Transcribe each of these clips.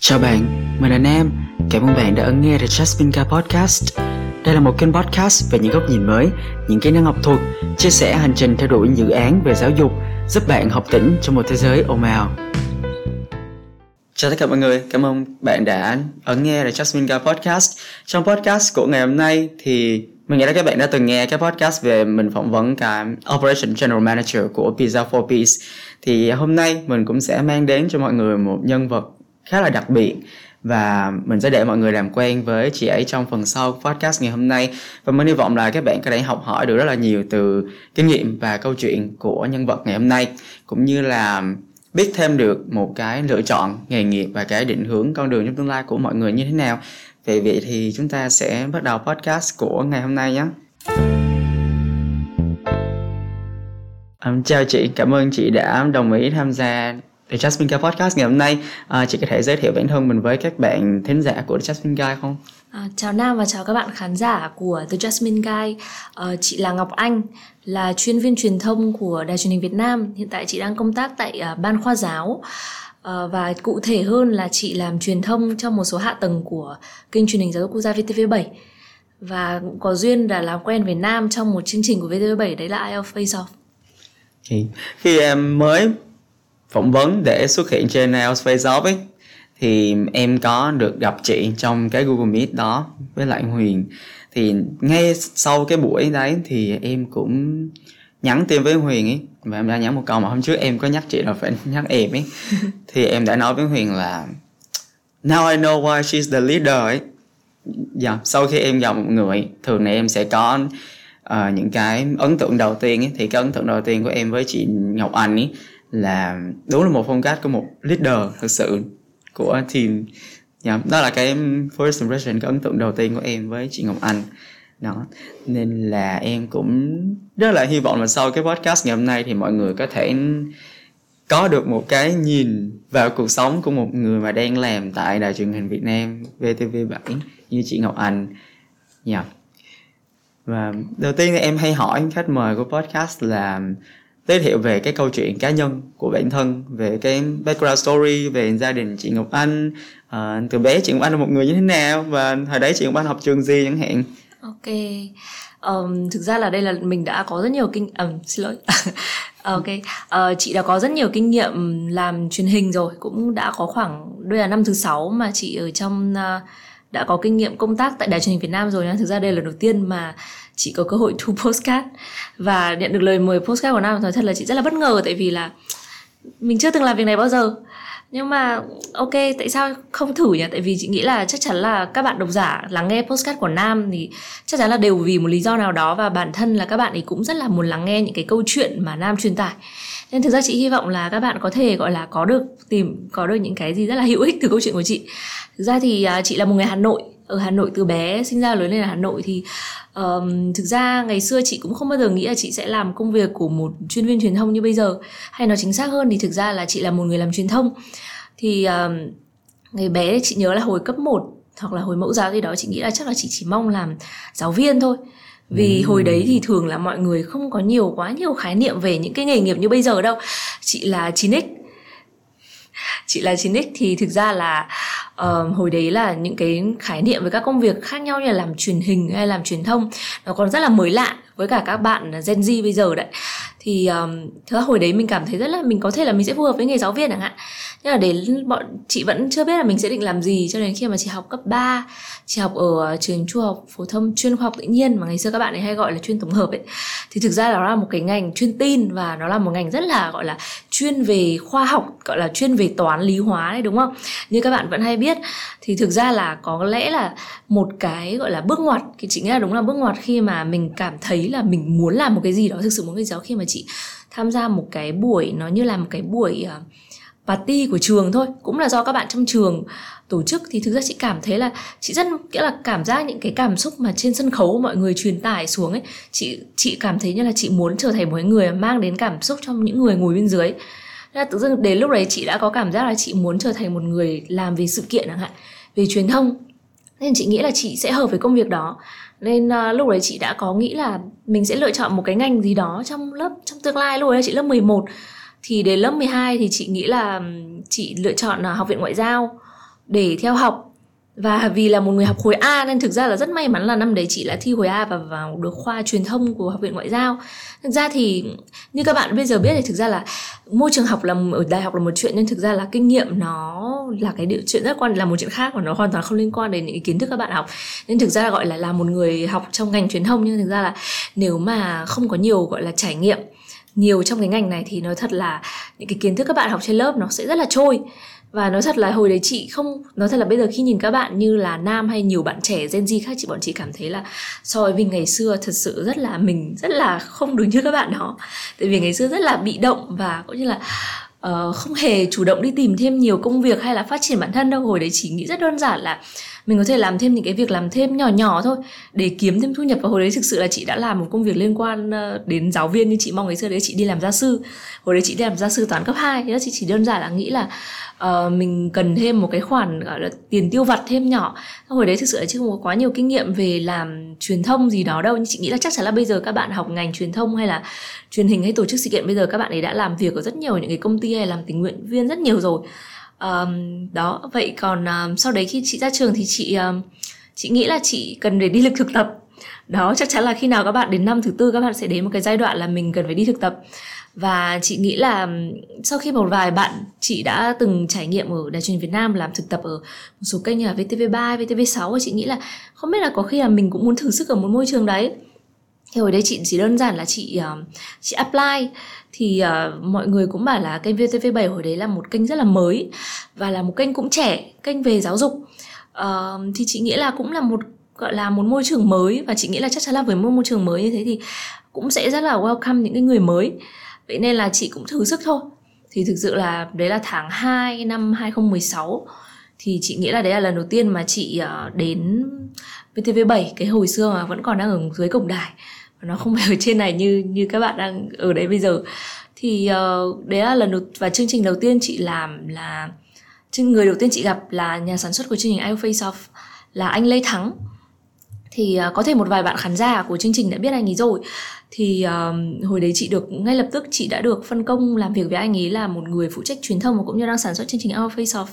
Chào bạn, mình là Nam. Cảm ơn bạn đã ấn nghe The Jasmine Guy Podcast. Đây là một kênh podcast về những góc nhìn mới, những kỹ năng học thuật, chia sẻ hành trình theo đuổi dự án về giáo dục, giúp bạn học tỉnh trong một thế giới ồn ào. Chào tất cả mọi người, cảm ơn bạn đã ấn nghe The Jasmine Guy Podcast. Trong podcast của ngày hôm nay thì mình nghĩ là các bạn đã từng nghe cái podcast về mình phỏng vấn cả Operation General Manager của Pisa4Peace. Thì hôm nay mình cũng sẽ mang đến cho mọi người một nhân vật khá là đặc biệt và mình sẽ để mọi người làm quen với chị ấy trong phần sau podcast ngày hôm nay. Và mình hy vọng là các bạn có thể học hỏi được rất là nhiều từ kinh nghiệm và câu chuyện của nhân vật ngày hôm nay, cũng như là biết thêm được một cái lựa chọn nghề nghiệp và cái định hướng con đường trong tương lai của mọi người như thế nào. Vì vậy thì chúng ta sẽ bắt đầu podcast của ngày hôm nay nhé. Chào chị, cảm ơn chị đã đồng ý tham gia The Jasmine Guy Podcast ngày hôm nay. Chị có thể giới thiệu bản thân mình với các bạn thính giả của The Jasmine Guy không? Chào Nam và chào các bạn khán giả của The Jasmine Guy. Chị là Ngọc Anh, là chuyên viên truyền thông của Đài truyền hình Việt Nam. Hiện tại chị đang công tác tại Ban Khoa giáo. Và cụ thể hơn là chị làm truyền thông trong một số hạ tầng của kênh truyền hình giáo dục quốc gia VTV7. Và cũng có duyên là làm quen với Nam trong một chương trình của VTV7, đấy là IELTS Face Off. Okay. Khi em mới phỏng vấn để xuất hiện trên IELTS Face Off ấy, thì em có được gặp chị trong cái Google Meet đó với lại Huyền. Thì ngay sau cái buổi đấy thì em cũng nhắn tin với Huyền ấy, và em đã nhắn một câu mà hôm trước em có nhắc chị là phải nhắc em ấy. Thì em đã nói với Huyền là Now I know why she's the leader ấy. Yeah. Sau khi em gặp một người, thường này em sẽ có những cái ấn tượng đầu tiên ấy. Thì cái ấn tượng đầu tiên của em với chị Ngọc Anh ấy là đúng là một phong cách của một leader thực sự của team. Yeah. Đó là cái first impression, cái ấn tượng đầu tiên của em với chị Ngọc Anh đó. Nên là em cũng rất là hy vọng là sau cái podcast ngày hôm nay thì mọi người có thể có được một cái nhìn vào cuộc sống của một người mà đang làm tại Đài truyền hình Việt Nam VTV7 như chị Ngọc Anh. Yeah. Và đầu tiên thì em hay hỏi khách mời của podcast là giới thiệu về cái câu chuyện cá nhân của bản thân, về cái background story, về gia đình chị Ngọc Anh, từ bé chị Ngọc Anh là một người như thế nào và hồi đấy chị Ngọc Anh học trường gì chẳng hạn. Ok, thực ra là đây là mình đã có rất nhiều chị đã có rất nhiều kinh nghiệm làm truyền hình rồi, cũng đã có khoảng đây là năm thứ 6 mà chị ở trong đã có kinh nghiệm công tác tại Đài truyền hình Việt Nam rồi nha. Thực ra đây là lần đầu tiên mà chị có cơ hội thu podcast và nhận được lời mời podcast của Nam. Nói thật là chị rất là bất ngờ, tại vì là mình chưa từng làm việc này bao giờ. Nhưng mà ok, tại sao không thử nhỉ? Tại vì chị nghĩ là chắc chắn là các bạn độc giả lắng nghe podcast của Nam thì chắc chắn là đều vì một lý do nào đó, và bản thân là các bạn ấy cũng rất là muốn lắng nghe những cái câu chuyện mà Nam truyền tải. Nên thực ra chị hy vọng là các bạn có thể gọi là có được những cái gì rất là hữu ích từ câu chuyện của chị. Thực ra thì chị là một người Hà Nội, ở Hà Nội từ bé, sinh ra lớn lên ở Hà Nội. Thì thực ra ngày xưa chị cũng không bao giờ nghĩ là chị sẽ làm công việc của một chuyên viên truyền thông như bây giờ. Hay nói chính xác hơn thì thực ra là chị là một người làm truyền thông. Thì ngày bé chị nhớ là hồi cấp 1 hoặc là hồi mẫu giáo gì đó, chị nghĩ là chắc là chị chỉ mong làm giáo viên thôi. Vì hồi đấy thì thường là mọi người không có quá nhiều khái niệm về những cái nghề nghiệp như bây giờ đâu. Chị là 9X thì thực ra là hồi đấy là những cái khái niệm về các công việc khác nhau như là làm truyền hình hay làm truyền thông nó còn rất là mới lạ với cả các bạn Gen Z bây giờ đấy. Thì thực ra hồi đấy mình cảm thấy rất là mình có thể là mình sẽ phù hợp với nghề giáo viên chẳng hạn. Nhưng mà đến bọn chị vẫn chưa biết là mình sẽ định làm gì, cho đến khi mà chị học cấp 3, chị học ở trường trung học phổ thông chuyên khoa học tự nhiên mà ngày xưa các bạn ấy hay gọi là chuyên tổng hợp ấy. Thì thực ra đó là một cái ngành chuyên tin và nó là một ngành rất là gọi là chuyên về khoa học, gọi là chuyên về toán lý hóa đấy, đúng không? Như các bạn vẫn hay biết. Thì thực ra là có lẽ là một cái gọi là bước ngoặt, thì chị nghĩ là đúng là bước ngoặt khi mà mình cảm thấy là mình muốn làm một cái gì đó, thực sự muốn cái gì đó, khi mà chị tham gia một cái buổi, nó như là một cái buổi party của trường thôi, cũng là do các bạn trong trường tổ chức. Thì thực ra chị cảm thấy là chị rất nghĩa là cảm giác những cái cảm xúc mà trên sân khấu mọi người truyền tải xuống ấy, chị cảm thấy như là chị muốn trở thành một người mang đến cảm xúc trong những người ngồi bên dưới. Nên là tự dưng đến lúc đấy chị đã có cảm giác là chị muốn trở thành một người làm về sự kiện chẳng hạn, về truyền thông. Nên chị nghĩ là chị sẽ hợp với công việc đó. Nên lúc đấy chị đã có nghĩ là mình sẽ lựa chọn một cái ngành gì đó trong tương lai. Lúc đấy chị lớp 11. Thì đến lớp 12 thì chị nghĩ là chị lựa chọn Học viện Ngoại giao. để theo học. Và vì là một người học khối A nên thực ra là rất may mắn là năm đấy chị đã thi khối A và vào được khoa truyền thông của Học viện Ngoại giao. Thực ra thì như các bạn bây giờ biết thì thực ra là môi trường học là ở đại học là một chuyện, nên thực ra là kinh nghiệm nó là cái chuyện rất quan, là một chuyện khác và nó hoàn toàn không liên quan đến những kiến thức các bạn học. Nên thực ra là gọi là một người học trong ngành truyền thông, nhưng thực ra là nếu mà không có nhiều gọi là trải nghiệm nhiều trong cái ngành này thì nói thật là những cái kiến thức các bạn học trên lớp nó sẽ rất là trôi. Và nói thật là hồi đấy chị không, nói thật là bây giờ khi nhìn các bạn như là Nam hay nhiều bạn trẻ Gen Z khác, bọn chị cảm thấy là so với mình ngày xưa thật sự rất là mình rất là không đứng như các bạn đó. Tại vì ngày xưa rất là bị động và cũng như là không hề chủ động đi tìm thêm nhiều công việc hay là phát triển bản thân đâu. Hồi đấy chỉ nghĩ rất đơn giản là mình có thể làm thêm những cái việc làm thêm nhỏ nhỏ thôi để kiếm thêm thu nhập. Và hồi đấy thực sự là chị đã làm một công việc liên quan đến giáo viên như chị mong ngày xưa đấy, chị đi làm gia sư. Hồi đấy chị đi làm gia sư toán cấp 2. Thế đó, chị chỉ đơn giản là nghĩ là mình cần thêm một cái khoản gọi là tiền tiêu vặt thêm nhỏ. Hồi đấy thực sự là chị không có quá nhiều kinh nghiệm về làm truyền thông gì đó đâu. Nhưng chị nghĩ là chắc chắn là bây giờ các bạn học ngành truyền thông hay là truyền hình hay tổ chức sự kiện, bây giờ các bạn ấy đã làm việc ở rất nhiều những cái công ty hay làm tình nguyện viên rất nhiều rồi. Đó, vậy còn sau đấy khi chị ra trường thì chị nghĩ là chị cần để đi lịch thực tập. Đó, chắc chắn là khi nào các bạn đến năm thứ tư các bạn sẽ đến một cái giai đoạn là mình cần phải đi thực tập. Và chị nghĩ là sau khi một vài bạn chị đã từng trải nghiệm ở Đài truyền hình Việt Nam làm thực tập ở một số kênh như là VTV3, VTV6, và chị nghĩ là không biết là có khi là mình cũng muốn thử sức ở một môi trường đấy. Thì hồi đấy chị chỉ đơn giản là chị apply. Thì mọi người cũng bảo là kênh VTV7 hồi đấy là một kênh rất là mới và là một kênh cũng trẻ, kênh về giáo dục. Thì chị nghĩ là cũng là một gọi là một môi trường mới, và chị nghĩ là chắc chắn là với một môi trường mới như thế thì cũng sẽ rất là welcome những cái người mới. Vậy nên là chị cũng thử sức thôi. Thì thực sự là đấy là tháng 2 năm 2016. Thì chị nghĩ là đấy là lần đầu tiên mà chị đến VTV7, cái hồi xưa mà vẫn còn đang ở dưới cổng đài, nó không phải ở trên này như các bạn đang ở đấy bây giờ. Thì đấy là lần đầu, và chương trình đầu tiên chị làm là người đầu tiên chị gặp là nhà sản xuất của chương trình IELTS Face Off là anh Lê Thắng. Thì có thể một vài bạn khán giả của chương trình đã biết anh ấy rồi. Thì hồi đấy chị được ngay lập tức chị đã được phân công làm việc với anh ấy là một người phụ trách truyền thông và cũng như đang sản xuất chương trình Our Face Off.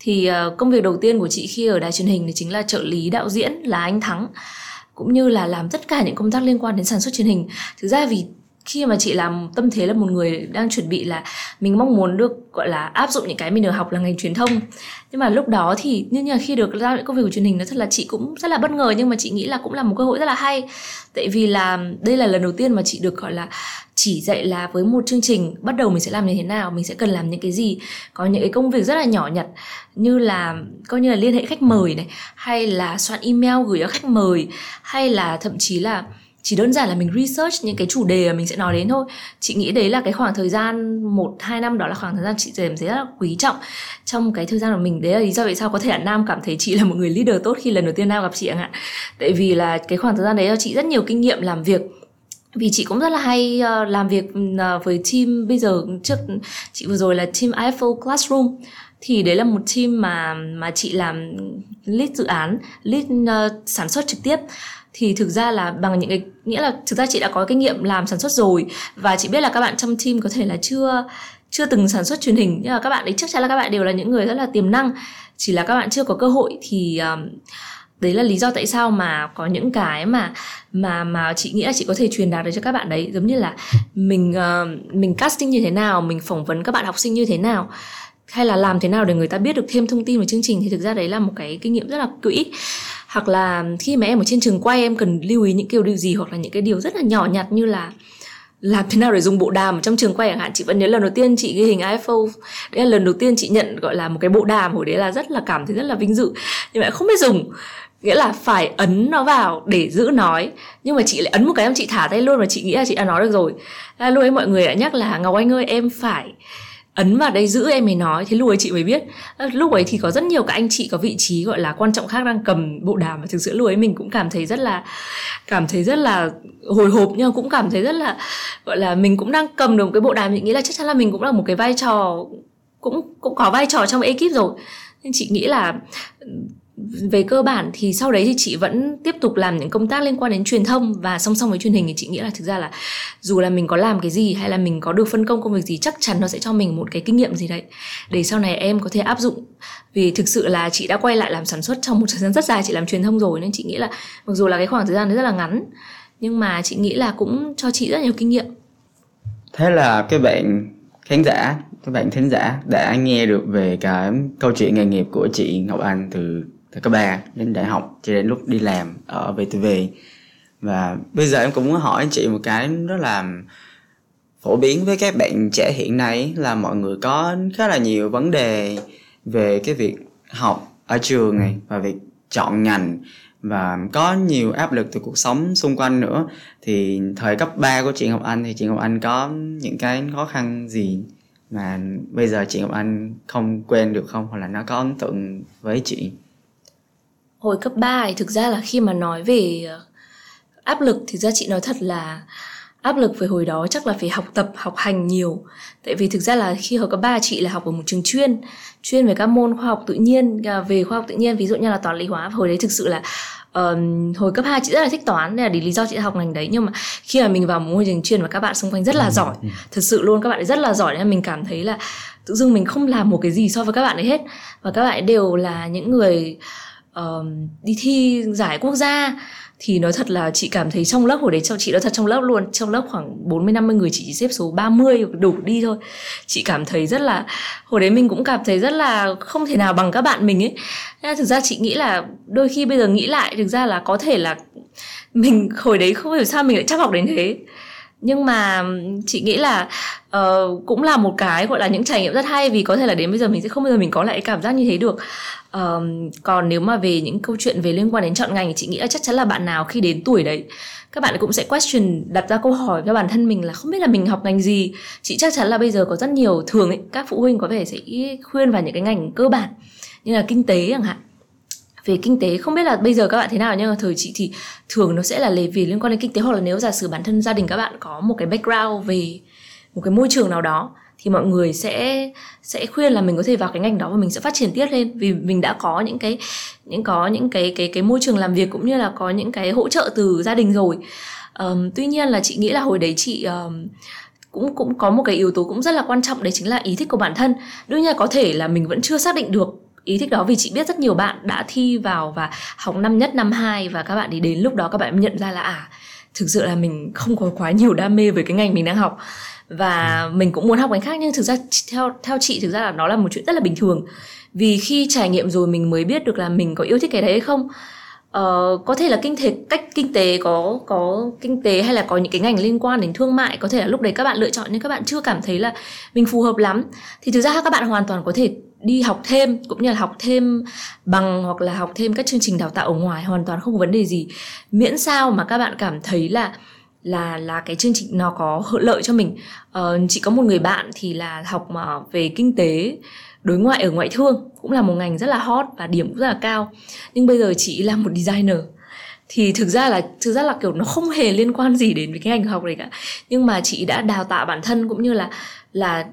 Thì công việc đầu tiên của chị khi ở đài truyền hình thì chính là trợ lý đạo diễn là anh Thắng, cũng như là làm tất cả những công tác liên quan đến sản xuất truyền hình. Thực ra vì khi mà chị làm tâm thế là một người đang chuẩn bị là mình mong muốn được gọi là áp dụng những cái mình được học là ngành truyền thông, nhưng mà lúc đó thì như là khi được giao những công việc của truyền hình, nó thật là chị cũng rất là bất ngờ, nhưng mà chị nghĩ là cũng là một cơ hội rất là hay. Tại vì là đây là lần đầu tiên mà chị được gọi là chỉ dạy là với một chương trình bắt đầu mình sẽ làm như thế nào, mình sẽ cần làm những cái gì. Có những cái công việc rất là nhỏ nhặt như là coi như là liên hệ khách mời này, hay là soạn email gửi cho khách mời, hay là thậm chí là chỉ đơn giản là mình research những cái chủ đề mà mình sẽ nói đến thôi. Chị nghĩ đấy là cái khoảng thời gian 1-2 năm đó là khoảng thời gian chị cảm thấy rất là quý trọng trong cái thời gian của mình. Đấy là lý do vì sao có thể là Nam cảm thấy chị là một người leader tốt khi lần đầu tiên Nam gặp chị chẳng hạn. Tại vì là cái khoảng thời gian đấy cho chị rất nhiều kinh nghiệm làm việc. Vì chị cũng rất là hay làm việc với team bây giờ, trước chị vừa rồi là team Eiffel Classroom. Thì đấy là một team mà chị làm lead dự án, lead sản xuất trực tiếp. Thì thực ra là bằng những cái, nghĩa là thực ra chị đã có kinh nghiệm làm sản xuất rồi, và chị biết là các bạn trong team có thể là chưa từng sản xuất truyền hình, nhưng mà các bạn ấy chắc chắn là các bạn đều là những người rất là tiềm năng, chỉ là các bạn chưa có cơ hội. Thì đấy là lý do tại sao mà có những cái mà chị nghĩ là chị có thể truyền đạt được cho các bạn đấy, giống như là mình casting như thế nào, mình phỏng vấn các bạn học sinh như thế nào, hay là làm thế nào để người ta biết được thêm thông tin về chương trình. Thì thực ra đấy là một cái kinh nghiệm rất là hữu ích. Hoặc là khi mà em ở trên trường quay, em cần lưu ý những điều gì, hoặc là những cái điều rất là nhỏ nhặt như là làm thế nào để dùng bộ đàm ở trong trường quay chẳng hạn. Chị vẫn nhớ lần đầu tiên chị ghi hình iPhone, đấy là lần đầu tiên chị nhận gọi là một cái bộ đàm, hồi đấy là rất là cảm thấy rất là vinh dự, nhưng mà không biết dùng, nghĩa là phải ấn nó vào để giữ nói, nhưng mà chị lại ấn một cái em chị thả tay luôn và chị nghĩ là chị đã nói được rồi. Lúc ấy mọi người đã nhắc là Ngọc Anh ơi, em phải ấn vào đây giữ em mới nói. Thế lúc ấy chị mới biết. Lúc ấy thì có rất nhiều các anh chị có vị trí gọi là quan trọng khác đang cầm bộ đàm, và thực sự lúc ấy mình cũng cảm thấy rất là hồi hộp, nhưng cũng cảm thấy rất là gọi là mình cũng đang cầm được một cái bộ đàm. Chị nghĩ là chắc chắn là mình cũng là một cái vai trò, cũng có vai trò trong ekip rồi. Nên chị nghĩ là Về cơ bản thì sau đấy thì chị vẫn tiếp tục làm những công tác liên quan đến truyền thông, và song song với truyền hình thì chị nghĩ là thực ra là dù là mình có làm cái gì hay là mình có được phân công công việc gì, chắc chắn nó sẽ cho mình một cái kinh nghiệm gì đấy để sau này em có thể áp dụng. Vì thực sự là chị đã quay lại làm sản xuất trong một thời gian rất dài, chị làm truyền thông rồi, nên chị nghĩ là mặc dù là cái khoảng thời gian đấy rất là ngắn nhưng mà chị nghĩ là cũng cho chị rất nhiều kinh nghiệm. Thế là các bạn khán giả đã nghe được về cái câu chuyện nghề nghiệp của chị Ngọc Anh từ cấp 3 đến đại học cho đến lúc đi làm ở VTV. Và bây giờ em cũng muốn hỏi chị một cái rất là phổ biến với các bạn trẻ hiện nay, là mọi người có khá là nhiều vấn đề về cái việc học ở trường này và việc chọn ngành, và có nhiều áp lực từ cuộc sống xung quanh nữa. Thì thời cấp 3 của chị Ngọc Anh thì chị Ngọc Anh có những cái khó khăn gì mà bây giờ chị Ngọc Anh không quên được không, hoặc là nó có ấn tượng với chị? Hồi cấp 3 thì thực ra là khi mà nói về áp lực thì ra chị nói thật là áp lực về hồi đó chắc là phải học tập, học hành nhiều. Tại vì thực ra là khi hồi cấp 3 chị là học ở một trường chuyên về các môn khoa học tự nhiên, về khoa học tự nhiên, ví dụ như là toán lý hóa. Hồi đấy thực sự là hồi cấp 2 chị rất là thích toán, nên là lý do chị học ngành đấy. Nhưng mà khi mà mình vào một môi trường chuyên và các bạn xung quanh rất là giỏi, thật sự luôn, các bạn ấy rất là giỏi, nên là mình cảm thấy là tự dưng mình không làm một cái gì so với các bạn ấy hết. Và các bạn ấy đều là những người đi thi giải quốc gia. Thì nói thật là chị cảm thấy trong lớp hồi đấy, chị nói thật trong lớp luôn, trong lớp khoảng 40-50 người, chị chỉ xếp số 30 đủ đi thôi. Chị cảm thấy rất là, hồi đấy mình cũng cảm thấy rất là không thể nào bằng các bạn mình ấy. Nên thực ra chị nghĩ là đôi khi bây giờ nghĩ lại, thực ra là có thể là mình hồi đấy không hiểu sao mình lại chăm học đến thế. Nhưng mà chị nghĩ là cũng là một cái gọi là những trải nghiệm rất hay, vì có thể là đến bây giờ mình sẽ không bao giờ mình có lại cảm giác như thế được. Còn nếu mà về những câu chuyện về liên quan đến chọn ngành thì chị nghĩ là chắc chắn là bạn nào khi đến tuổi đấy, các bạn cũng sẽ question, đặt ra câu hỏi cho bản thân mình là không biết là mình học ngành gì. Chị chắc chắn là bây giờ có rất nhiều, thường ấy, các phụ huynh có vẻ sẽ khuyên vào những cái ngành cơ bản như là kinh tế chẳng hạn. Về kinh tế không biết là bây giờ các bạn thế nào, nhưng mà thời chị thì thường nó sẽ là về liên quan đến kinh tế, hoặc là nếu giả sử bản thân gia đình các bạn có một cái background về một cái môi trường nào đó thì mọi người sẽ khuyên là mình có thể vào cái ngành đó và mình sẽ phát triển tiếp lên, vì mình đã có những cái môi trường làm việc cũng như là có những cái hỗ trợ từ gia đình rồi. Tuy nhiên là chị nghĩ là hồi đấy chị cũng có một cái yếu tố cũng rất là quan trọng, đấy chính là ý thích của bản thân. Đương nhiên là có thể là mình vẫn chưa xác định được ý thích đó, vì chị biết rất nhiều bạn đã thi vào và học năm nhất, năm hai, và các bạn ấy đến lúc đó các bạn nhận ra là thực sự là mình không có quá nhiều đam mê với cái ngành mình đang học, và mình cũng muốn học ngành khác. Nhưng thực ra theo chị, thực ra là nó là một chuyện rất là bình thường, vì khi trải nghiệm rồi mình mới biết được là mình có yêu thích cái đấy hay không. Có thể là kinh tế có kinh tế, hay là có những cái ngành liên quan đến thương mại, có thể là lúc đấy các bạn lựa chọn nhưng các bạn chưa cảm thấy là mình phù hợp lắm, thì thực ra các bạn hoàn toàn có thể đi học thêm, cũng như là học thêm bằng hoặc là học thêm các chương trình đào tạo ở ngoài, hoàn toàn không có vấn đề gì, miễn sao mà các bạn cảm thấy là cái chương trình nó có lợi cho mình. Chị có một người bạn thì là học mà về kinh tế đối ngoại ở ngoại thương, cũng là một ngành rất là hot và điểm cũng rất là cao, nhưng bây giờ chị là một designer. Thì thực ra là kiểu nó không hề liên quan gì đến với cái ngành học này cả, nhưng mà chị đã đào tạo bản thân cũng như là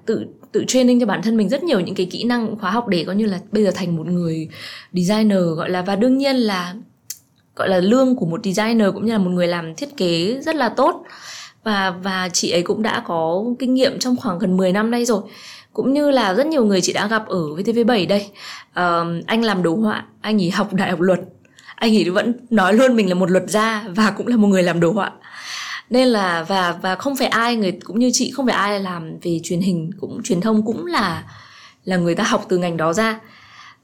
tự training cho bản thân mình rất nhiều những cái kỹ năng, khóa học để coi như là bây giờ thành một người designer, gọi là, và đương nhiên là gọi là lương của một designer cũng như là một người làm thiết kế rất là tốt. Và chị ấy cũng đã có kinh nghiệm trong khoảng gần 10 năm nay rồi, cũng như là rất nhiều người chị đã gặp ở VTV7 đây. Anh làm đồ họa, anh ấy học đại học luật, anh ấy vẫn nói luôn mình là một luật gia và cũng là một người làm đồ họa. Nên là và không phải ai người cũng như chị, không phải ai làm về truyền hình cũng truyền thông cũng là người ta học từ ngành đó ra.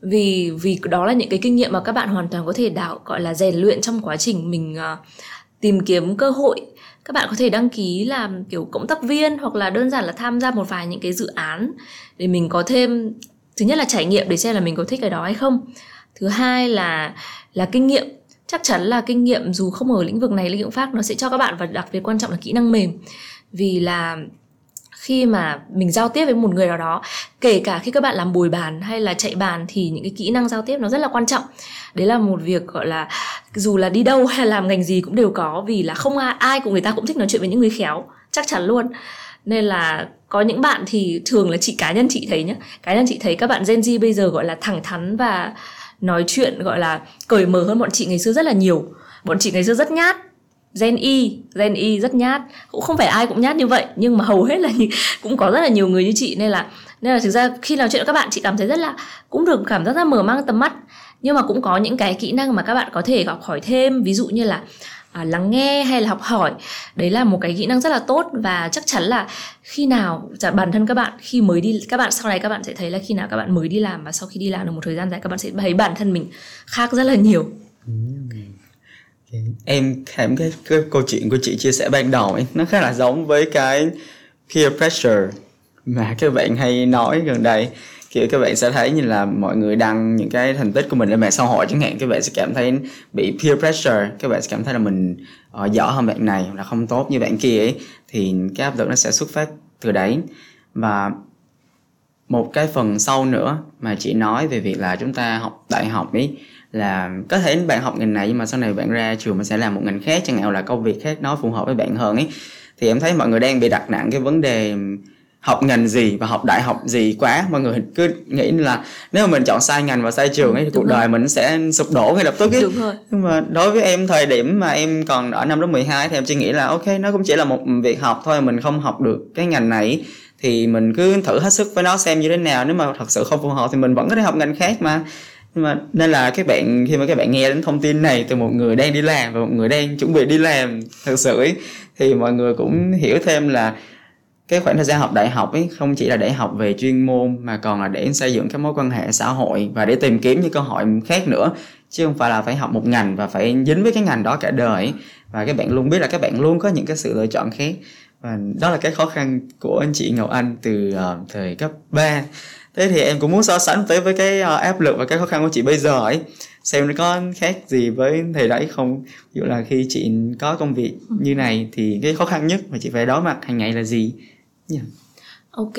Vì đó là những cái kinh nghiệm mà các bạn hoàn toàn có thể gọi là rèn luyện trong quá trình mình tìm kiếm cơ hội. Các bạn có thể đăng ký làm kiểu cộng tác viên, hoặc là đơn giản là tham gia một vài những cái dự án để mình có thêm, thứ nhất là trải nghiệm để xem là mình có thích cái đó hay không. Thứ hai là kinh nghiệm. Chắc chắn là kinh nghiệm dù không ở lĩnh vực này, lĩnh vực khác nó sẽ cho các bạn, và đặc biệt quan trọng là kỹ năng mềm. Vì là khi mà mình giao tiếp với một người nào đó, kể cả khi các bạn làm bồi bàn hay là chạy bàn, thì những cái kỹ năng giao tiếp nó rất là quan trọng. Đấy là một việc gọi là dù là đi đâu hay làm ngành gì cũng đều có, vì là không ai cũng, người ta cũng thích nói chuyện với những người khéo, chắc chắn luôn. Nên là có những bạn thì thường là cá nhân chị thấy các bạn Gen Z bây giờ gọi là thẳng thắn và nói chuyện gọi là cởi mở hơn bọn chị ngày xưa rất là nhiều. Bọn chị ngày xưa rất nhát, Gen Y rất nhát, cũng không phải ai cũng nhát như vậy, nhưng mà hầu hết là cũng có rất là nhiều người như chị, nên là thực ra khi nói chuyện với các bạn chị cảm thấy rất là, cũng được cảm giác rất là mở mang tầm mắt. Nhưng mà cũng có những cái kỹ năng mà các bạn có thể học hỏi thêm, ví dụ như là lắng nghe hay là học hỏi. Đấy là một cái kỹ năng rất là tốt, và chắc chắn là khi nào bản thân các bạn khi mới đi, các bạn sau này các bạn sẽ thấy là khi nào các bạn mới đi làm và sau khi đi làm được một thời gian dài, các bạn sẽ thấy bản thân mình khác rất là nhiều. Em thấy cái câu chuyện của chị chia sẻ ban đầu ấy, nó khá là giống với cái peer pressure mà các bạn hay nói gần đây. Kiểu các bạn sẽ thấy như là mọi người đăng những cái thành tích của mình lên mạng xã hội chẳng hạn, các bạn sẽ cảm thấy bị peer pressure, các bạn sẽ cảm thấy là mình dở hơn bạn này, là không tốt như bạn kia ấy. Thì cái áp lực nó sẽ xuất phát từ đấy. Và một cái phần sau nữa mà chị nói về việc là chúng ta học đại học ấy, là có thể bạn học ngành này nhưng mà sau này bạn ra trường mình sẽ làm một ngành khác chẳng hạn, là công việc khác nó phù hợp với bạn hơn ấy. Thì em thấy mọi người đang bị đặt nặng cái vấn đề học ngành gì và học đại học gì quá. Mọi người cứ nghĩ là nếu mà mình chọn sai ngành và sai trường ấy thì cuộc đời mình sẽ sụp đổ ngay lập tức ấy. Nhưng mà đối với em, thời điểm mà em còn ở năm lớp 12 thì em chỉ nghĩ là ok, nó cũng chỉ là một việc học thôi, mình không học được cái ngành này thì mình cứ thử hết sức với nó xem như thế nào, nếu mà thật sự không phù hợp thì mình vẫn có thể học ngành khác mà. Nên là các bạn, khi mà các bạn nghe đến thông tin này từ một người đang đi làm và một người đang chuẩn bị đi làm thực sự ấy, thì mọi người cũng hiểu thêm là cái khoảng thời gian học đại học ấy không chỉ là để học về chuyên môn mà còn là để xây dựng các mối quan hệ xã hội và để tìm kiếm những cơ hội khác nữa, chứ không phải là phải học một ngành và phải dính với cái ngành đó cả đời. Và các bạn luôn biết là các bạn luôn có những cái sự lựa chọn khác, và đó là cái khó khăn của anh chị Ngọc Anh từ thời cấp 3. Thế thì em cũng muốn so sánh tới với cái áp lực và cái khó khăn của chị bây giờ ấy, xem nó có khác gì với thời đấy không. Ví dụ là khi chị có công việc như này thì cái khó khăn nhất mà chị phải đối mặt hàng ngày là gì? Yeah. Ok,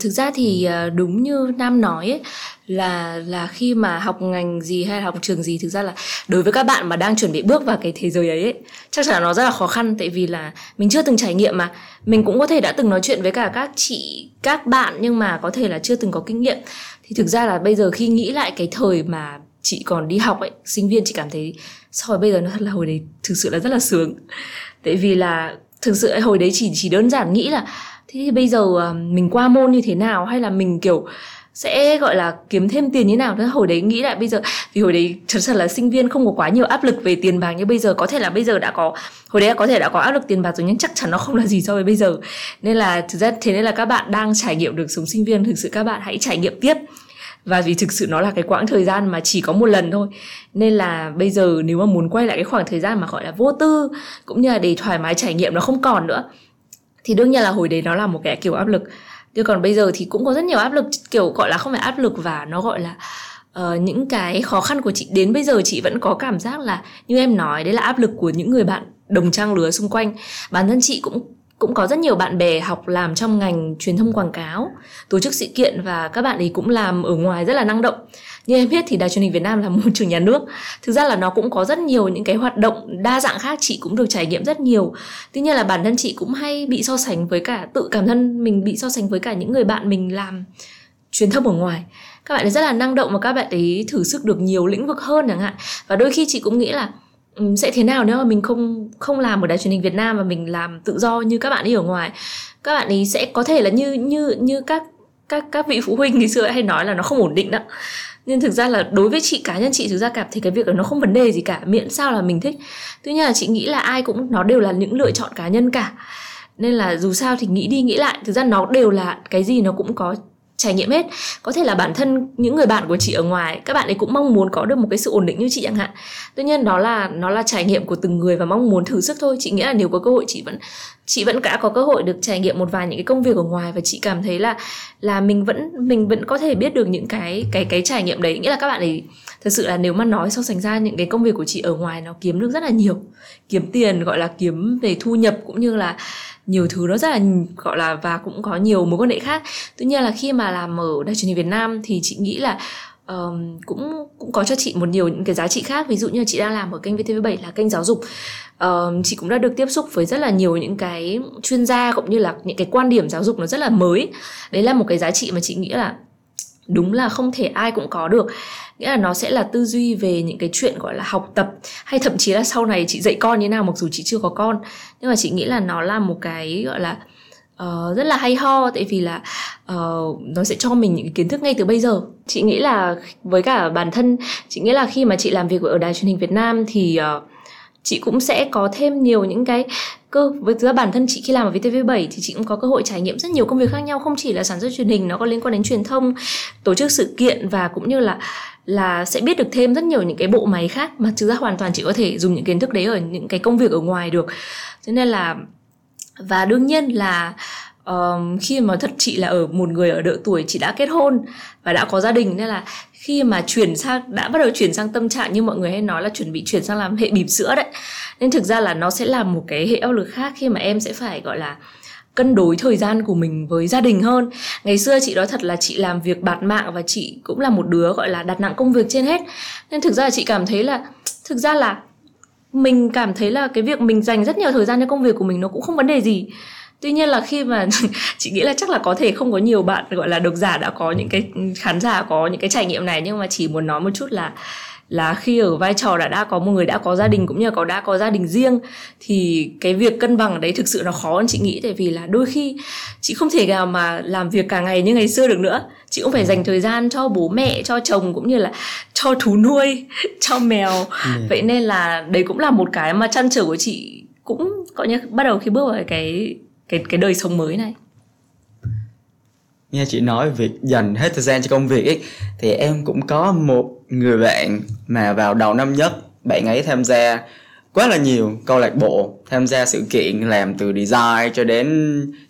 thực ra thì đúng như Nam nói ấy, là khi mà học ngành gì hay là học trường gì, thực ra là đối với các bạn mà đang chuẩn bị bước vào cái thế giới ấy, chắc chắn là nó rất là khó khăn, tại vì là mình chưa từng trải nghiệm mà. Mình cũng có thể đã từng nói chuyện với cả các chị, các bạn, nhưng mà có thể là chưa từng có kinh nghiệm. Thì thực ra là bây giờ khi nghĩ lại cái thời mà chị còn đi học ấy, sinh viên, chị cảm thấy so với bây giờ nó thật là, hồi đấy thực sự là rất là sướng. Tại vì là thực sự hồi đấy chỉ đơn giản nghĩ là thế thì bây giờ mình qua môn như thế nào, hay là mình kiểu sẽ gọi là kiếm thêm tiền như thế nào. Thế hồi đấy nghĩ lại bây giờ, vì hồi đấy thật sự là sinh viên không có quá nhiều áp lực về tiền bạc như bây giờ. Có thể là bây giờ đã có, hồi đấy có thể đã có áp lực tiền bạc rồi, nhưng chắc chắn nó không là gì so với bây giờ. Nên là thực ra thế nên là các bạn đang trải nghiệm được sống sinh viên, thực sự các bạn hãy trải nghiệm tiếp. Và vì thực sự nó là cái quãng thời gian mà chỉ có một lần thôi. Nên là bây giờ nếu mà muốn quay lại cái khoảng thời gian mà gọi là vô tư, cũng như là để thoải mái trải nghiệm, nó không còn nữa, thì đương nhiên là hồi đấy nó là một cái kiểu áp lực. Nhưng còn bây giờ thì cũng có rất nhiều áp lực, kiểu gọi là không phải áp lực, và nó gọi là những cái khó khăn của chị đến bây giờ chị vẫn có cảm giác là, như em nói, đấy là áp lực của những người bạn đồng trang lứa xung quanh. Bản thân chị cũng có rất nhiều bạn bè học làm trong ngành truyền thông quảng cáo, tổ chức sự kiện, và các bạn ấy cũng làm ở ngoài rất là năng động. Như em biết thì Đài truyền hình Việt Nam là một trường nhà nước, thực ra là nó cũng có rất nhiều những cái hoạt động đa dạng khác, chị cũng được trải nghiệm rất nhiều. Tuy nhiên là bản thân chị cũng hay bị so sánh với cả, tự cảm thân mình bị so sánh với cả những người bạn mình làm truyền thông ở ngoài. Các bạn ấy rất là năng động và các bạn ấy thử sức được nhiều lĩnh vực hơn chẳng hạn. Và đôi khi chị cũng nghĩ là sẽ thế nào nếu mà mình không làm ở Đài truyền hình Việt Nam mà mình làm tự do như các bạn ấy ở ngoài. Các bạn ấy sẽ có thể là như các vị phụ huynh ngày xưa hay nói là nó không ổn định đó. Nhưng thực ra là đối với chị, cá nhân chị thực ra cảm thấy cái việc đó nó không vấn đề gì cả, miễn sao là mình thích. Tuy nhiên là chị nghĩ là ai cũng, nó đều là những lựa chọn cá nhân cả. Nên là dù sao thì nghĩ đi nghĩ lại, thực ra nó đều là cái gì nó cũng có trải nghiệm hết. Có thể là bản thân những người bạn của chị ở ngoài, các bạn ấy cũng mong muốn có được một cái sự ổn định như chị chẳng hạn. Tuy nhiên nó là trải nghiệm của từng người và mong muốn thử sức thôi. Chị nghĩ là nếu có cơ hội, chị vẫn đã có cơ hội được trải nghiệm một vài những cái công việc ở ngoài, và chị cảm thấy là mình vẫn có thể biết được những cái trải nghiệm đấy. Nghĩa là các bạn ấy thật sự là, nếu mà nói so sánh ra, những cái công việc của chị ở ngoài nó kiếm được rất là nhiều, kiếm tiền, gọi là kiếm về thu nhập, cũng như là nhiều thứ nó rất là gọi là, và cũng có nhiều mối quan hệ khác. Tuy nhiên là khi mà làm ở Đài truyền hình Việt Nam thì chị nghĩ là cũng có cho chị một nhiều những cái giá trị khác. Ví dụ như chị đang làm ở kênh VTV7 là kênh giáo dục, chị cũng đã được tiếp xúc với rất là nhiều những cái chuyên gia, cũng như là những cái quan điểm giáo dục nó rất là mới. Đấy là một cái giá trị mà chị nghĩ là đúng là không thể ai cũng có được. Nghĩa là nó sẽ là tư duy về những cái chuyện gọi là học tập, hay thậm chí là sau này chị dạy con như thế nào mặc dù chị chưa có con. Nhưng mà chị nghĩ là nó là một cái gọi là rất là hay ho, tại vì là nó sẽ cho mình những kiến thức ngay từ bây giờ. Chị nghĩ là với cả bản thân, chị nghĩ là khi mà chị làm việc ở Đài truyền hình Việt Nam thì chị cũng sẽ có thêm nhiều những cái cơ. Với ra bản thân chị khi làm ở VTV7 thì chị cũng có cơ hội trải nghiệm rất nhiều công việc khác nhau, không chỉ là sản xuất truyền hình, nó có liên quan đến truyền thông, tổ chức sự kiện, và cũng như là sẽ biết được thêm rất nhiều những cái bộ máy khác mà thực ra hoàn toàn chị có thể dùng những kiến thức đấy ở những cái công việc ở ngoài được. Cho nên là, và đương nhiên là khi mà thật chị là ở một người ở độ tuổi chị đã kết hôn và đã có gia đình, nên là khi mà đã bắt đầu chuyển sang tâm trạng như mọi người hay nói là chuẩn bị chuyển sang làm hệ bỉm sữa đấy, nên thực ra là nó sẽ là một cái hệ áp lực khác khi mà em sẽ phải gọi là cân đối thời gian của mình với gia đình hơn. Ngày xưa chị nói thật là chị làm việc bạt mạng và chị cũng là một đứa gọi là đặt nặng công việc trên hết, nên thực ra là chị cảm thấy là mình cảm thấy là cái việc mình dành rất nhiều thời gian cho công việc của mình nó cũng không vấn đề gì. Tuy nhiên là khi mà chị nghĩ là chắc là có thể không có nhiều bạn gọi là độc giả đã có những cái, khán giả có những cái trải nghiệm này, nhưng mà chỉ muốn nói một chút là khi ở vai trò đã có một người đã có gia đình cũng như là đã có gia đình riêng thì cái việc cân bằng đấy thực sự nó khó hơn chị nghĩ. Tại vì là đôi khi chị không thể nào mà làm việc cả ngày như ngày xưa được nữa, chị cũng phải dành thời gian cho bố mẹ, cho chồng, cũng như là cho thú nuôi, cho mèo. Vậy nên là đấy cũng là một cái mà trăn trở của chị, cũng gọi như bắt đầu khi bước vào cái đời sống mới này. Nghe chị nói việc dành hết thời gian cho công việc ấy, thì em cũng có một người bạn mà vào đầu năm nhất bạn ấy tham gia quá là nhiều câu lạc bộ, tham gia sự kiện, làm từ design cho đến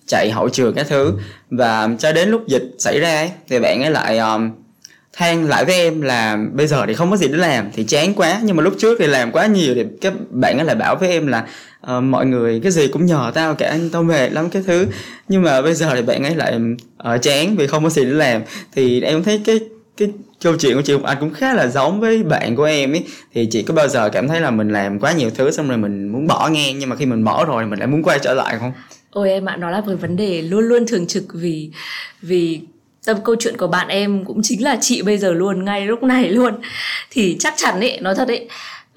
chạy hậu trường các thứ. Và cho đến lúc dịch xảy ra ấy, thì bạn ấy lại than lại với em là bây giờ thì không có gì để làm thì chán quá, nhưng mà lúc trước thì làm quá nhiều. Thì các bạn ấy lại bảo với em là mọi người cái gì cũng nhờ tao cả, tao mệt lắm cái thứ. Nhưng mà bây giờ thì bạn ấy lại chán vì không có gì để làm. Thì em thấy cái câu chuyện của chị Ngọc Anh cũng khá là giống với bạn của em ấy. Thì chị có bao giờ cảm thấy là mình làm quá nhiều thứ xong rồi mình muốn bỏ ngang, nhưng mà khi mình bỏ rồi mình lại muốn quay trở lại không? Ôi em ạ, nó là một vấn đề luôn luôn thường trực. Vì tâm câu chuyện của bạn em cũng chính là chị bây giờ luôn, ngay lúc này luôn. Thì chắc chắn ấy, nói thật ấy,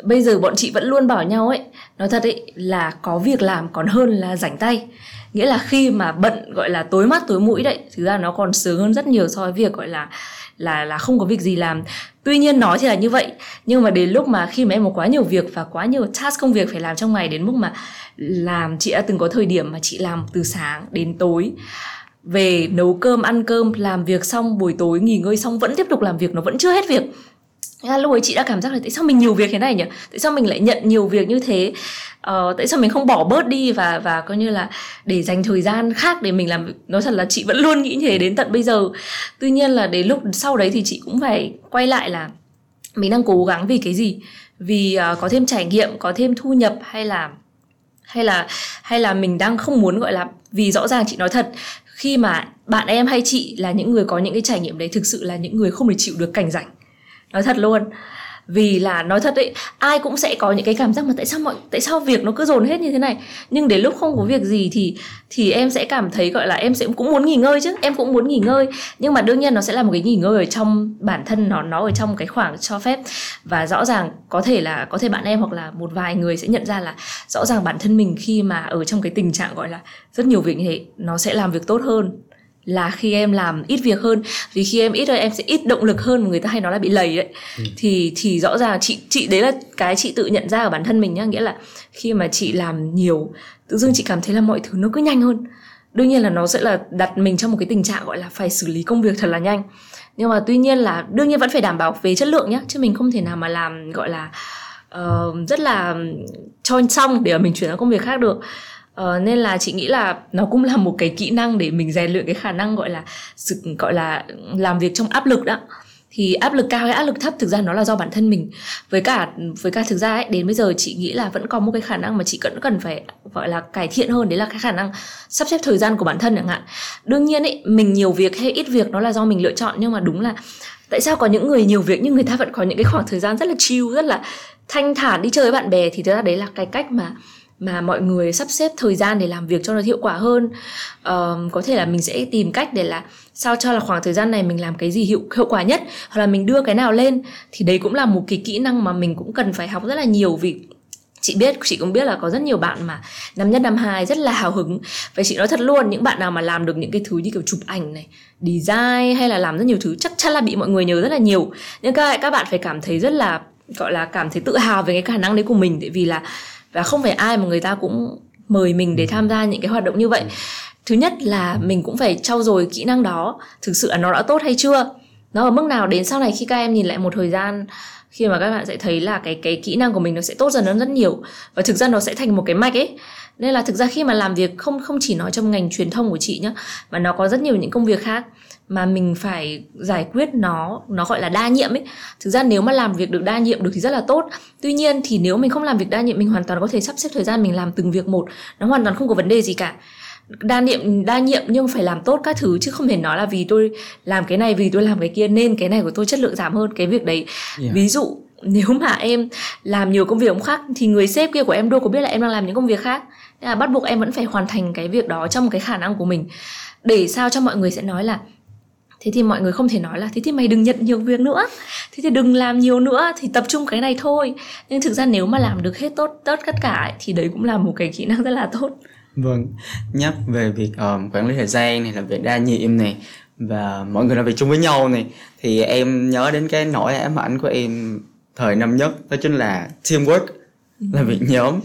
bây giờ bọn chị vẫn luôn bảo nhau ấy, nói thật ấy, là có việc làm còn hơn là rảnh tay. Nghĩa là khi mà bận gọi là tối mắt tối mũi đấy, thực ra nó còn sướng hơn rất nhiều so với việc gọi là không có việc gì làm. Tuy nhiên nói thì là như vậy, nhưng mà đến lúc mà khi mà em có quá nhiều việc và quá nhiều task công việc phải làm trong ngày, đến mức mà làm, chị đã từng có thời điểm mà chị làm từ sáng đến tối, về nấu cơm, ăn cơm, làm việc xong buổi tối nghỉ ngơi xong vẫn tiếp tục làm việc, nó vẫn chưa hết việc. Lúc ấy chị đã cảm giác là tại sao mình nhiều việc thế này nhỉ, tại sao mình lại nhận nhiều việc như thế, tại sao mình không bỏ bớt đi và coi như là để dành thời gian khác để mình làm việc. Nói thật là chị vẫn luôn nghĩ như thế đến tận bây giờ. Tuy nhiên là đến lúc sau đấy thì chị cũng phải quay lại là mình đang cố gắng vì cái gì, vì có thêm trải nghiệm, có thêm thu nhập, hay là mình đang không muốn gọi là, vì rõ ràng chị nói thật, khi mà bạn em hay chị là những người có những cái trải nghiệm đấy thực sự là những người không thể chịu được cảnh rảnh. Nói thật luôn. Vì là nói thật ấy, ai cũng sẽ có những cái cảm giác mà tại sao việc nó cứ dồn hết như thế này. Nhưng đến lúc không có việc gì thì em sẽ cảm thấy gọi là em sẽ cũng muốn nghỉ ngơi chứ, em cũng muốn nghỉ ngơi. Nhưng mà đương nhiên nó sẽ là một cái nghỉ ngơi ở trong bản thân nó ở trong cái khoảng cho phép. Và rõ ràng có thể bạn em hoặc là một vài người sẽ nhận ra là rõ ràng bản thân mình khi mà ở trong cái tình trạng gọi là rất nhiều việc như thế, nó sẽ làm việc tốt hơn là khi em làm ít việc hơn. Vì khi em ít rồi em sẽ ít động lực hơn, người ta hay nói là bị lầy đấy. Thì rõ ràng chị đấy là cái chị tự nhận ra ở bản thân mình nhá. Nghĩa là khi mà chị làm nhiều, tự dưng chị cảm thấy là mọi thứ nó cứ nhanh hơn. Đương nhiên là nó sẽ là đặt mình trong một cái tình trạng gọi là phải xử lý công việc thật là nhanh. Nhưng mà tuy nhiên là đương nhiên vẫn phải đảm bảo về chất lượng nhá, chứ mình không thể nào mà làm gọi là rất là cho xong để mình chuyển sang công việc khác được. Nên là chị nghĩ là nó cũng là một cái kỹ năng để mình rèn luyện cái khả năng gọi là làm việc trong áp lực đó. Thì áp lực cao hay áp lực thấp thực ra nó là do bản thân mình. Với cả thực ra ấy, đến bây giờ chị nghĩ là vẫn có một cái khả năng mà chị vẫn cần phải gọi là cải thiện hơn, đấy là cái khả năng sắp xếp thời gian của bản thân chẳng hạn. Đương nhiên ấy, mình nhiều việc hay ít việc nó là do mình lựa chọn, nhưng mà đúng là tại sao có những người nhiều việc nhưng người ta vẫn có những cái khoảng thời gian rất là chill, rất là thanh thản đi chơi với bạn bè, thì thực ra đấy là cái cách mà mà mọi người sắp xếp thời gian để làm việc cho nó hiệu quả hơn. Có thể là mình sẽ tìm cách để là sao cho là khoảng thời gian này mình làm cái gì hiệu quả nhất, hoặc là mình đưa cái nào lên. Thì đấy cũng là một cái kỹ năng mà mình cũng cần phải học rất là nhiều, vì chị cũng biết là có rất nhiều bạn mà năm nhất năm hai rất là hào hứng. Vậy chị nói thật luôn, những bạn nào mà làm được những cái thứ như kiểu chụp ảnh này, design hay là làm rất nhiều thứ chắc chắn là bị mọi người nhớ rất là nhiều. Nhưng các bạn phải cảm thấy rất là, gọi là cảm thấy tự hào về cái khả năng đấy của mình, tại vì là và không phải ai mà người ta cũng mời mình để tham gia những cái hoạt động như vậy. Thứ nhất là mình cũng phải trau dồi kỹ năng đó, thực sự là nó đã tốt hay chưa, nó ở mức nào. Đến sau này khi các em nhìn lại một thời gian, khi mà các bạn sẽ thấy là cái kỹ năng của mình nó sẽ tốt dần hơn rất nhiều, và thực ra nó sẽ thành một cái mạch ấy. Nên là thực ra khi mà làm việc, không chỉ nói trong ngành truyền thông của chị nhá, mà nó có rất nhiều những công việc khác mà mình phải giải quyết nó gọi là đa nhiệm ấy. Thực ra nếu mà làm việc được đa nhiệm được thì rất là tốt. Tuy nhiên thì nếu mình không làm việc đa nhiệm, mình hoàn toàn có thể sắp xếp thời gian mình làm từng việc một, nó hoàn toàn không có vấn đề gì cả. Đa nhiệm nhưng phải làm tốt các thứ, chứ không thể nói là vì tôi làm cái này, vì tôi làm cái kia nên cái này của tôi chất lượng giảm hơn cái việc đấy. Ví dụ nếu mà em làm nhiều công việc khác thì người sếp kia của em đâu có biết là em đang làm những công việc khác. Nên là bắt buộc em vẫn phải hoàn thành cái việc đó trong cái khả năng của mình, để sao cho mọi người sẽ nói là thế thì mọi người không thể nói là thế thì mày đừng nhận nhiều việc nữa, thế thì đừng làm nhiều nữa, thì tập trung cái này thôi. Nhưng thực ra nếu mà làm được hết tốt tất cả ấy, thì đấy cũng là một cái kỹ năng rất là tốt. Vâng, nhắc về việc quản lý thời gian này, là việc đa nhiệm này, và mọi người làm việc chung với nhau này, thì em nhớ đến cái nỗi ám ảnh của em thời năm nhất, đó chính là teamwork, là việc nhóm.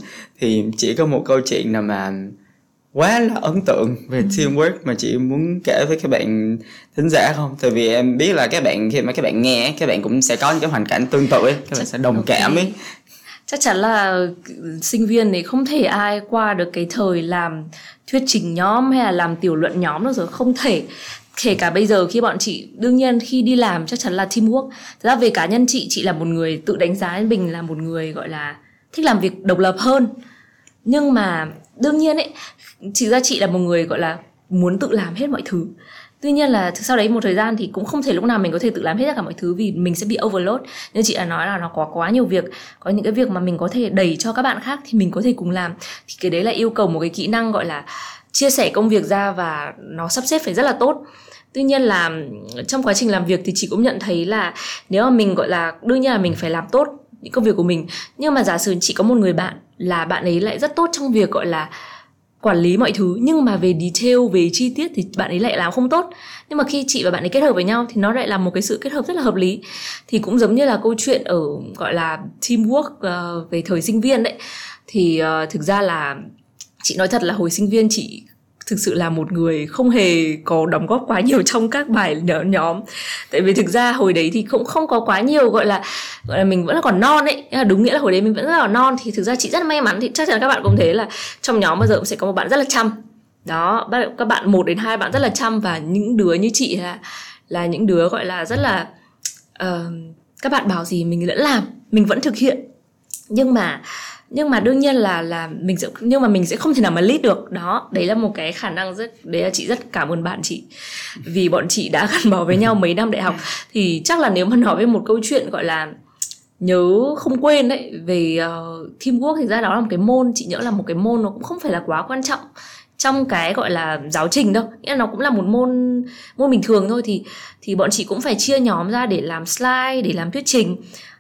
Thì chỉ có một câu chuyện nào mà quá là ấn tượng về teamwork mà chị muốn kể với các bạn thính giả không? Tại vì em biết là các bạn, khi mà các bạn nghe, các bạn cũng sẽ có những cái hoàn cảnh tương tự ấy, các bạn sẽ đồng cảm ấy. Chắc chắn là sinh viên này không thể ai qua được cái thời làm thuyết trình nhóm hay là làm tiểu luận nhóm đâu rồi, không thể. Kể cả bây giờ khi bọn chị, đương nhiên khi đi làm chắc chắn là teamwork. Thật ra về cá nhân chị là một người tự đánh giá mình là một người gọi là thích làm việc độc lập hơn. Nhưng mà đương nhiên ấy, thực ra chị là một người gọi là muốn tự làm hết mọi thứ. Tuy nhiên là sau đấy một thời gian thì cũng không thể lúc nào mình có thể tự làm hết tất cả mọi thứ, vì mình sẽ bị overload. Như chị đã nói là nó có quá nhiều việc, có những cái việc mà mình có thể đẩy cho các bạn khác thì mình có thể cùng làm. Thì cái đấy là yêu cầu một cái kỹ năng gọi là chia sẻ công việc ra, và nó sắp xếp phải rất là tốt. Tuy nhiên là trong quá trình làm việc thì chị cũng nhận thấy là nếu mà mình gọi là, đương nhiên là mình phải làm tốt những công việc của mình, nhưng mà giả sử chị có một người bạn là bạn ấy lại rất tốt trong việc gọi là quản lý mọi thứ, nhưng mà về detail, về chi tiết thì bạn ấy lại làm không tốt. Nhưng mà khi chị và bạn ấy kết hợp với nhau thì nó lại là một cái sự kết hợp rất là hợp lý. Thì cũng giống như là câu chuyện ở gọi là teamwork về thời sinh viên đấy. Thì thực ra là chị nói thật là hồi sinh viên chị thực sự là một người không hề có đóng góp quá nhiều trong các bài nhóm. Tại vì thực ra hồi đấy thì cũng không có quá nhiều gọi là mình vẫn là còn non ấy. Đúng nghĩa là hồi đấy mình vẫn rất là non. Thì thực ra chị rất may mắn, thì chắc chắn các bạn cũng thế, là trong nhóm bao giờ cũng sẽ có một bạn rất là chăm. Đó, các bạn 1 đến 2 bạn rất là chăm, và những đứa như chị là những đứa gọi là rất là các bạn bảo gì mình vẫn làm, mình vẫn thực hiện. Nhưng mà đương nhiên là mình sẽ không thể nào mà lead được. Đó, đấy là một cái khả năng rất, đấy là chị rất cảm ơn bạn chị, vì bọn chị đã gắn bó với nhau mấy năm đại học. Thì chắc là nếu mà nói về một câu chuyện gọi là nhớ không quên đấy về teamwork, thì ra đó là một cái môn, chị nhớ là một cái môn nó cũng không phải là quá quan trọng trong cái gọi là giáo trình đâu, nghĩa là nó cũng là một môn bình thường thôi. Thì bọn chị cũng phải chia nhóm ra để làm slide, để làm thuyết trình.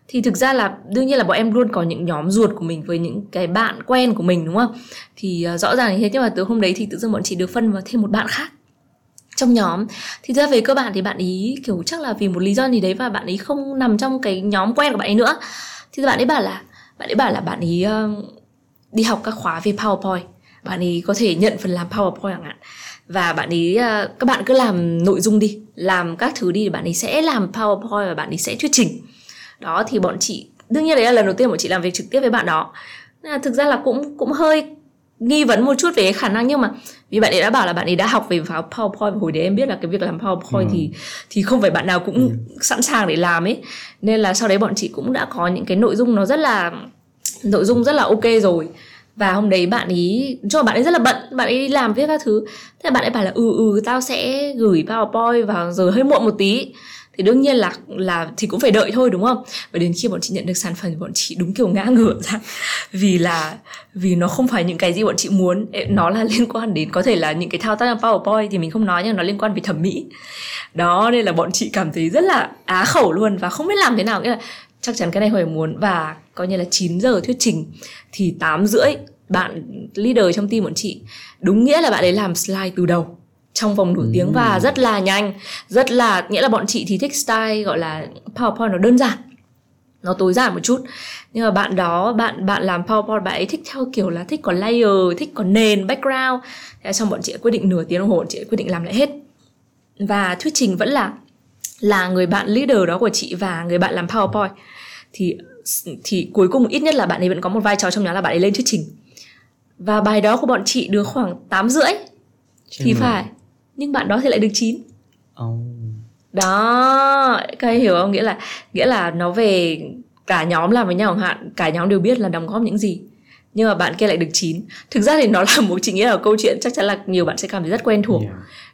Thì thực ra là đương nhiên là bọn em luôn có những nhóm ruột của mình với những cái bạn quen của mình, đúng không? Thì rõ ràng như thế, nhưng mà từ hôm đấy thì tự dưng bọn chị được phân vào thêm một bạn khác trong nhóm. Thì ra về cơ bản thì bạn ý kiểu chắc là vì một lý do gì đấy và bạn ý không nằm trong cái nhóm quen của bạn ấy nữa. Thì bạn ấy bảo là bạn ý đi học các khóa về PowerPoint, bạn ấy có thể nhận phần làm PowerPoint chẳng hạn. Và bạn ấy, các bạn cứ làm nội dung đi, làm các thứ đi, thì bạn ấy sẽ làm PowerPoint và bạn ấy sẽ thuyết trình. Đó, thì bọn chị, đương nhiên đấy là lần đầu tiên bọn chị làm việc trực tiếp với bạn đó. Thực ra là cũng hơi nghi vấn một chút về cái khả năng, nhưng mà vì bạn ấy đã bảo là bạn ấy đã học về PowerPoint. Hồi đấy em biết là cái việc làm PowerPoint thì không phải bạn nào cũng sẵn sàng để làm ấy. Nên là sau đấy bọn chị cũng đã có những cái nội dung nó rất là, nội dung rất là ok rồi. Và hôm đấy bạn ấy rất là bận, bạn ấy đi làm viết các thứ. Thế là bạn ấy bảo là tao sẽ gửi PowerPoint vào giờ hơi muộn một tí. thì đương nhiên là thì cũng phải đợi thôi, đúng không? Và đến khi bọn chị nhận được sản phẩm, bọn chị đúng kiểu ngã ngửa ra, vì nó không phải những cái gì bọn chị muốn. Nó là liên quan đến có thể là những cái thao tác trong PowerPoint thì mình không nói, nhưng nó liên quan về thẩm mỹ. Đó, nên là bọn chị cảm thấy rất là á khẩu luôn và không biết làm thế nào. Nghĩa là chắc chắn cái này Huệ muốn, và coi như là 9 giờ thuyết trình thì 8:30 bạn leader trong team bọn chị, đúng nghĩa là bạn ấy làm slide từ đầu trong vòng nửa tiếng và rất là nhanh, rất là, nghĩa là bọn chị thì thích style gọi là PowerPoint nó đơn giản, nó tối giản một chút. Nhưng mà bạn đó, bạn làm PowerPoint, bạn ấy thích theo kiểu là thích có layer, thích có nền, background. Thế xong bọn chị quyết định nửa tiếng đồng hồ, bọn chị quyết định làm lại hết. Và thuyết trình vẫn là người bạn leader đó của chị và người bạn làm PowerPoint. Thì cuối cùng ít nhất là bạn ấy vẫn có một vai trò trong nhóm là bạn ấy lên thuyết trình. Và bài đó của bọn chị được khoảng 8:30 thì phải, nhưng bạn đó thì lại được 9. Đó, các em hiểu không? Nghĩa là nó về cả nhóm làm với nhau chẳng hạn, cả nhóm đều biết là đóng góp những gì, nhưng mà bạn kia lại được 9. Thực ra thì nó là một, chị nghĩ là câu chuyện chắc chắn là nhiều bạn sẽ cảm thấy rất quen thuộc,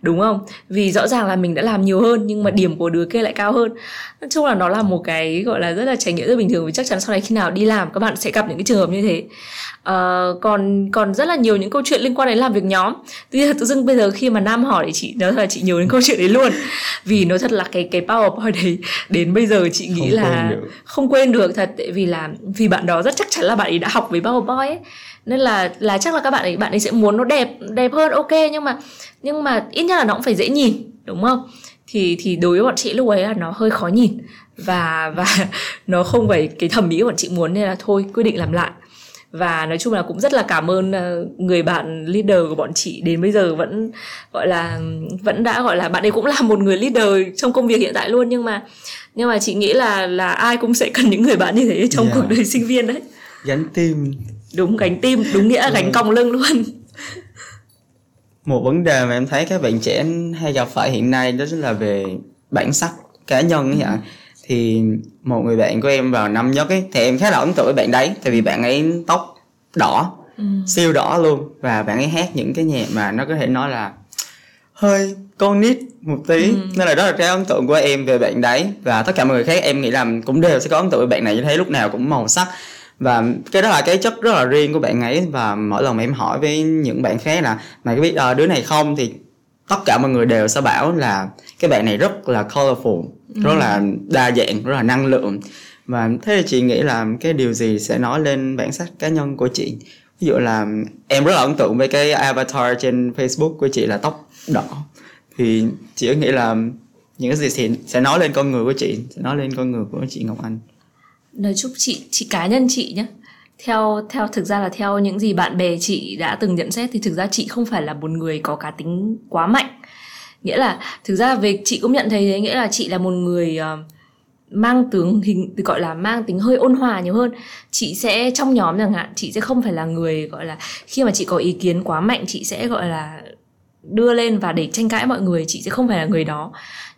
đúng không? Vì rõ ràng là mình đã làm nhiều hơn, nhưng mà điểm của đứa kia lại cao hơn. Nói chung là nó là một cái gọi là rất là trải nghiệm rất bình thường, vì chắc chắn sau này khi nào đi làm các bạn sẽ gặp những cái trường hợp như thế. Còn rất là nhiều những câu chuyện liên quan đến làm việc nhóm. Tự dưng bây giờ khi mà Nam hỏi thì chị nói thật là chị nhớ đến câu chuyện đấy luôn, vì nói thật là cái PowerPoint đấy đến bây giờ chị nghĩ là không quên được thật. Tại vì bạn đó rất chắc chắn là bạn ấy đã học với PowerPoint ấy, nên là chắc là các bạn ấy sẽ muốn nó đẹp hơn, ok, nhưng mà ít nhất là nó cũng phải dễ nhìn, đúng không? Thì đối với bọn chị lúc ấy là nó hơi khó nhìn và nó không phải cái thẩm mỹ bọn chị muốn, nên là thôi quyết định làm lại. Và nói chung là cũng rất là cảm ơn người bạn leader của bọn chị, đến bây giờ vẫn đã gọi là bạn ấy cũng là một người leader trong công việc hiện tại luôn, nhưng mà chị nghĩ là ai cũng sẽ cần những người bạn như thế trong cuộc đời sinh viên đấy. Gánh team. Đúng, gánh team, đúng nghĩa là gánh còng lưng luôn. Một vấn đề mà em thấy các bạn trẻ hay gặp phải hiện nay đó chính là về bản sắc cá nhân ấy ạ. Thì một người bạn của em vào năm nhất ấy, thì em khá là ấn tượng với bạn đấy, tại vì bạn ấy tóc đỏ, siêu đỏ luôn, và bạn ấy hát những cái nhạc mà nó có thể nói là hơi con nít một tí, nên là đó là cái ấn tượng của em về bạn đấy. Và tất cả mọi người khác em nghĩ là cũng đều sẽ có ấn tượng với bạn này, như thế lúc nào cũng màu sắc, và cái đó là cái chất rất là riêng của bạn ấy. Và mỗi lần mà em hỏi với những bạn khác là mày có biết đứa này không, thì tất cả mọi người đều sẽ bảo là cái bạn này rất là colorful, rất là đa dạng, rất là năng lượng. Và thế thì chị nghĩ là cái điều gì sẽ nói lên bản sắc cá nhân của chị? Ví dụ là em rất là ấn tượng với cái avatar trên Facebook của chị là tóc đỏ, thì chị nghĩ là những cái gì sẽ nói lên con người của chị, sẽ nói lên con người của chị Ngọc Anh? Nói chung chị cá nhân chị nhé, theo thực ra là theo những gì bạn bè chị đã từng nhận xét, thì thực ra chị không phải là một người có cá tính quá mạnh. Nghĩa là thực ra về chị cũng nhận thấy đấy, nghĩa là chị là một người mang tướng hình, gọi là mang tính hơi ôn hòa nhiều hơn. Chị sẽ trong nhóm chẳng hạn, chị sẽ không phải là người gọi là khi mà chị có ý kiến quá mạnh chị sẽ gọi là đưa lên và để tranh cãi mọi người, chị sẽ không phải là người đó.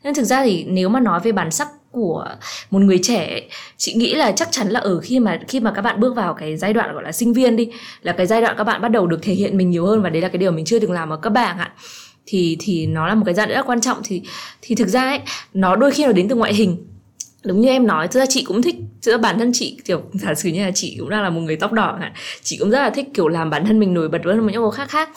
Nên thực ra thì nếu mà nói về bản sắc của một người trẻ, chị nghĩ là chắc chắn là ở khi mà các bạn bước vào cái giai đoạn gọi là sinh viên đi, là cái giai đoạn các bạn bắt đầu được thể hiện mình nhiều hơn, và đấy là cái điều mình chưa từng làm ở các bạn ạ. Thì nó là một cái giai đoạn rất là quan trọng. Thì thực ra ấy, nó đôi khi nó đến từ ngoại hình. Đúng như em nói, thực ra chị cũng thích, giữa bản thân chị kiểu giả sử như là chị cũng đang là một người tóc đỏ, chị cũng rất là thích kiểu làm bản thân mình nổi bật hơn những người khác.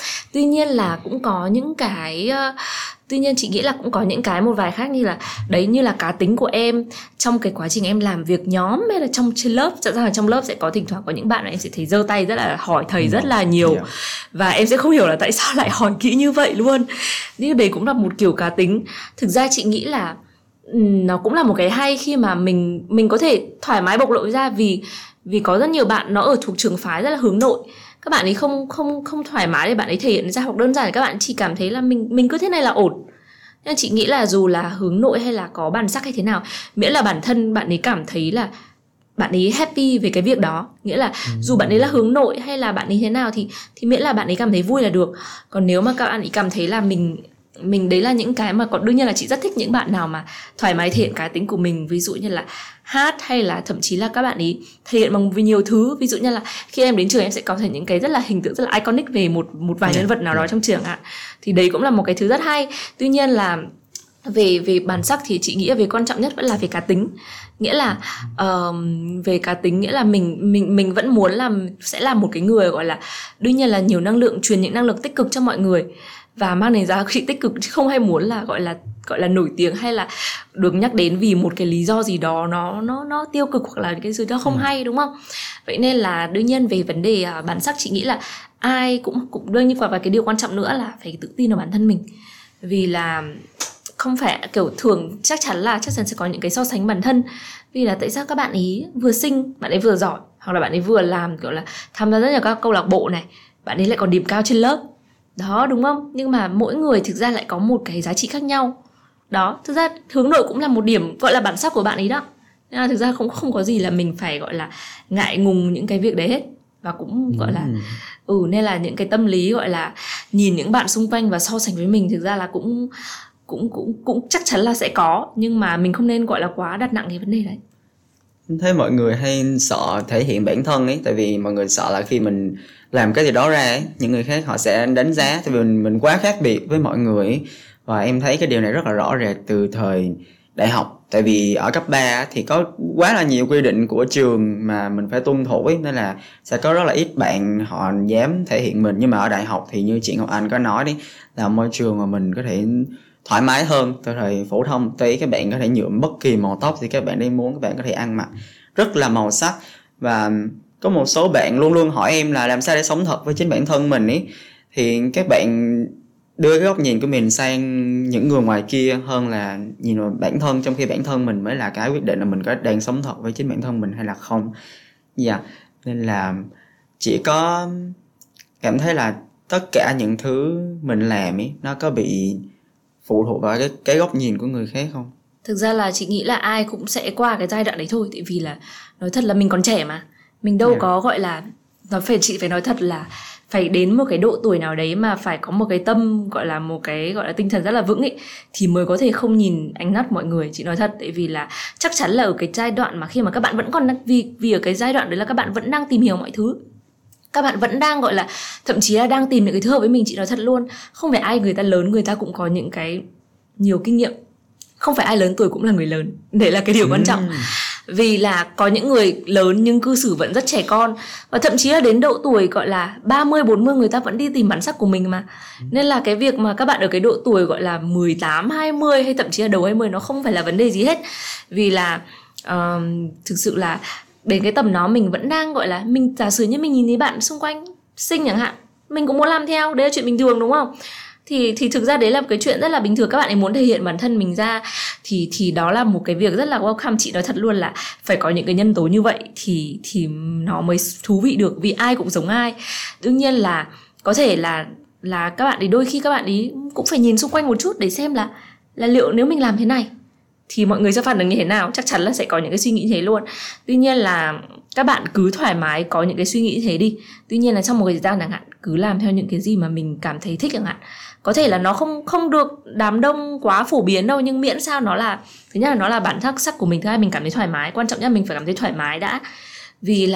Tuy nhiên chị nghĩ là cũng có những cái một vài khác, như là đấy, như là cá tính của em trong cái quá trình em làm việc nhóm hay là trên lớp. Rõ ràng là trong lớp sẽ có thỉnh thoảng có những bạn mà em sẽ thấy giơ tay rất là hỏi thầy rất là nhiều, và em sẽ không hiểu là tại sao lại hỏi kỹ như vậy luôn. Nhưng đấy cũng là một kiểu cá tính. Thực ra chị nghĩ là nó cũng là một cái hay khi mà mình có thể thoải mái bộc lộ ra, vì có rất nhiều bạn nó ở thuộc trường phái rất là hướng nội, các bạn ấy không thoải mái để bạn ấy thể hiện ra, hoặc đơn giản là các bạn chỉ cảm thấy là mình cứ thế này là ổn. Nên chị nghĩ là dù là hướng nội hay là có bản sắc hay thế nào, miễn là bản thân bạn ấy cảm thấy là bạn ấy happy về cái việc đó, nghĩa là dù bạn ấy là hướng nội hay là bạn ấy thế nào thì miễn là bạn ấy cảm thấy vui là được. Còn nếu mà các bạn ấy cảm thấy là mình đấy là những cái mà còn, đương nhiên là chị rất thích những bạn nào mà thoải mái thể hiện cá tính của mình, ví dụ như là hát, hay là thậm chí là các bạn ý thể hiện bằng nhiều thứ. Ví dụ như là khi em đến trường em sẽ có thể những cái rất là hình tượng rất là iconic về một vài nhân vật nào đó trong trường ạ. Thì đấy cũng là một cái thứ rất hay. Tuy nhiên là Về bản sắc thì chị nghĩ về quan trọng nhất vẫn là về cá tính. Nghĩa là về cá tính nghĩa là mình vẫn muốn làm, sẽ là một cái người gọi là đương nhiên là nhiều năng lượng, truyền những năng lượng tích cực cho mọi người và mang đến giá trị tích cực, chứ không hay muốn là gọi là nổi tiếng hay là được nhắc đến vì một cái lý do gì đó nó tiêu cực hoặc là cái gì đó không hay, đúng không? Vậy nên là đương nhiên về vấn đề bản sắc chị nghĩ là ai cũng đương nhiên, và cái điều quan trọng nữa là phải tự tin vào bản thân mình. Vì là không phải kiểu thường chắc chắn sẽ có những cái so sánh bản thân, vì là tại sao các bạn ý vừa xinh, bạn ấy vừa giỏi, hoặc là bạn ấy vừa làm kiểu là tham gia rất nhiều các câu lạc bộ này, bạn ấy lại còn điểm cao trên lớp đó, đúng không? Nhưng mà mỗi người thực ra lại có một cái giá trị khác nhau đó. Thực ra hướng nội cũng là một điểm gọi là bản sắc của bạn ấy đó, nên là thực ra không có gì là mình phải gọi là ngại ngùng những cái việc đấy hết. Và cũng gọi là nên là những cái tâm lý gọi là nhìn những bạn xung quanh và so sánh với mình thực ra là cũng chắc chắn là sẽ có, nhưng mà mình không nên gọi là quá đặt nặng cái vấn đề đấy. Thế mọi người hay sợ thể hiện bản thân ấy, tại vì mọi người sợ là khi mình làm cái gì đó ra ấy, những người khác họ sẽ đánh giá, tại vì mình quá khác biệt với mọi người ấy. Và em thấy cái điều này rất là rõ rệt từ thời đại học, tại vì ở cấp 3 thì có quá là nhiều quy định của trường mà mình phải tuân thủ ấy, nên là sẽ có rất là ít bạn họ dám thể hiện mình. Nhưng mà ở đại học thì như chị Ngọc Anh có nói đấy, là môi trường mà mình có thể thoải mái hơn. Từ thời phổ thông tới các bạn có thể nhuộm bất kỳ màu tóc thì các bạn đi muốn, các bạn có thể ăn mặc rất là màu sắc. Và có một số bạn luôn luôn hỏi em là làm sao để sống thật với chính bản thân mình ấy, thì các bạn đưa cái góc nhìn của mình sang những người ngoài kia hơn là nhìn vào bản thân, trong khi bản thân mình mới là cái quyết định là mình có đang sống thật với chính bản thân mình hay là không. Dạ, nên là chỉ có cảm thấy là tất cả những thứ mình làm ấy nó có bị phụ thuộc vào cái góc nhìn của người khác không? Thực ra là chị nghĩ là ai cũng sẽ qua cái giai đoạn đấy thôi. Tại vì là nói thật là mình còn trẻ mà, mình đâu có gọi là chị phải nói thật là phải đến một cái độ tuổi nào đấy mà phải có một cái tâm gọi là một cái gọi là tinh thần rất là vững ấy, thì mới có thể không nhìn ánh mắt mọi người. Chị nói thật, tại vì là chắc chắn là ở cái giai đoạn mà khi mà các bạn vẫn còn vì ở cái giai đoạn đấy là các bạn vẫn đang tìm hiểu mọi thứ, các bạn vẫn đang gọi là thậm chí là đang tìm những cái thứ hợp với mình. Chị nói thật luôn, không phải ai người ta lớn người ta cũng có những cái nhiều kinh nghiệm, không phải ai lớn tuổi cũng là người lớn, đấy là cái điều quan trọng. Vì là có những người lớn nhưng cư xử vẫn rất trẻ con, và thậm chí là đến độ tuổi gọi là 30-40 người ta vẫn đi tìm bản sắc của mình mà. Nên là cái việc mà các bạn ở cái độ tuổi gọi là 18-20 hay thậm chí là đầu 20 nó không phải là vấn đề gì hết. Vì là thực sự là đến cái tầm đó mình vẫn đang gọi là mình, giả sử như mình nhìn thấy bạn xung quanh xinh chẳng hạn, mình cũng muốn làm theo, đấy là chuyện bình thường, đúng không? Thì thực ra đấy là một cái chuyện rất là bình thường. Các bạn ấy muốn thể hiện bản thân mình ra thì đó là một cái việc rất là welcome. Chị nói thật luôn là phải có những cái nhân tố như vậy thì nó mới thú vị được, vì ai cũng giống ai. Đương nhiên là có thể là các bạn ấy đôi khi các bạn ấy cũng phải nhìn xung quanh một chút để xem là liệu nếu mình làm thế này thì mọi người sẽ phản ứng như thế nào. Chắc chắn là sẽ có những cái suy nghĩ như thế luôn. Tuy nhiên là các bạn cứ thoải mái có những cái suy nghĩ như thế đi. Tuy nhiên là trong một cái thời gian chẳng hạn, cứ làm theo những cái gì mà mình cảm thấy thích chẳng hạn. Có thể là nó không được đám đông quá phổ biến đâu, nhưng miễn sao nó là, thứ nhất là nó là bản sắc của mình, thứ hai mình cảm thấy thoải mái. Quan trọng nhất là mình phải cảm thấy thoải mái đã. Vì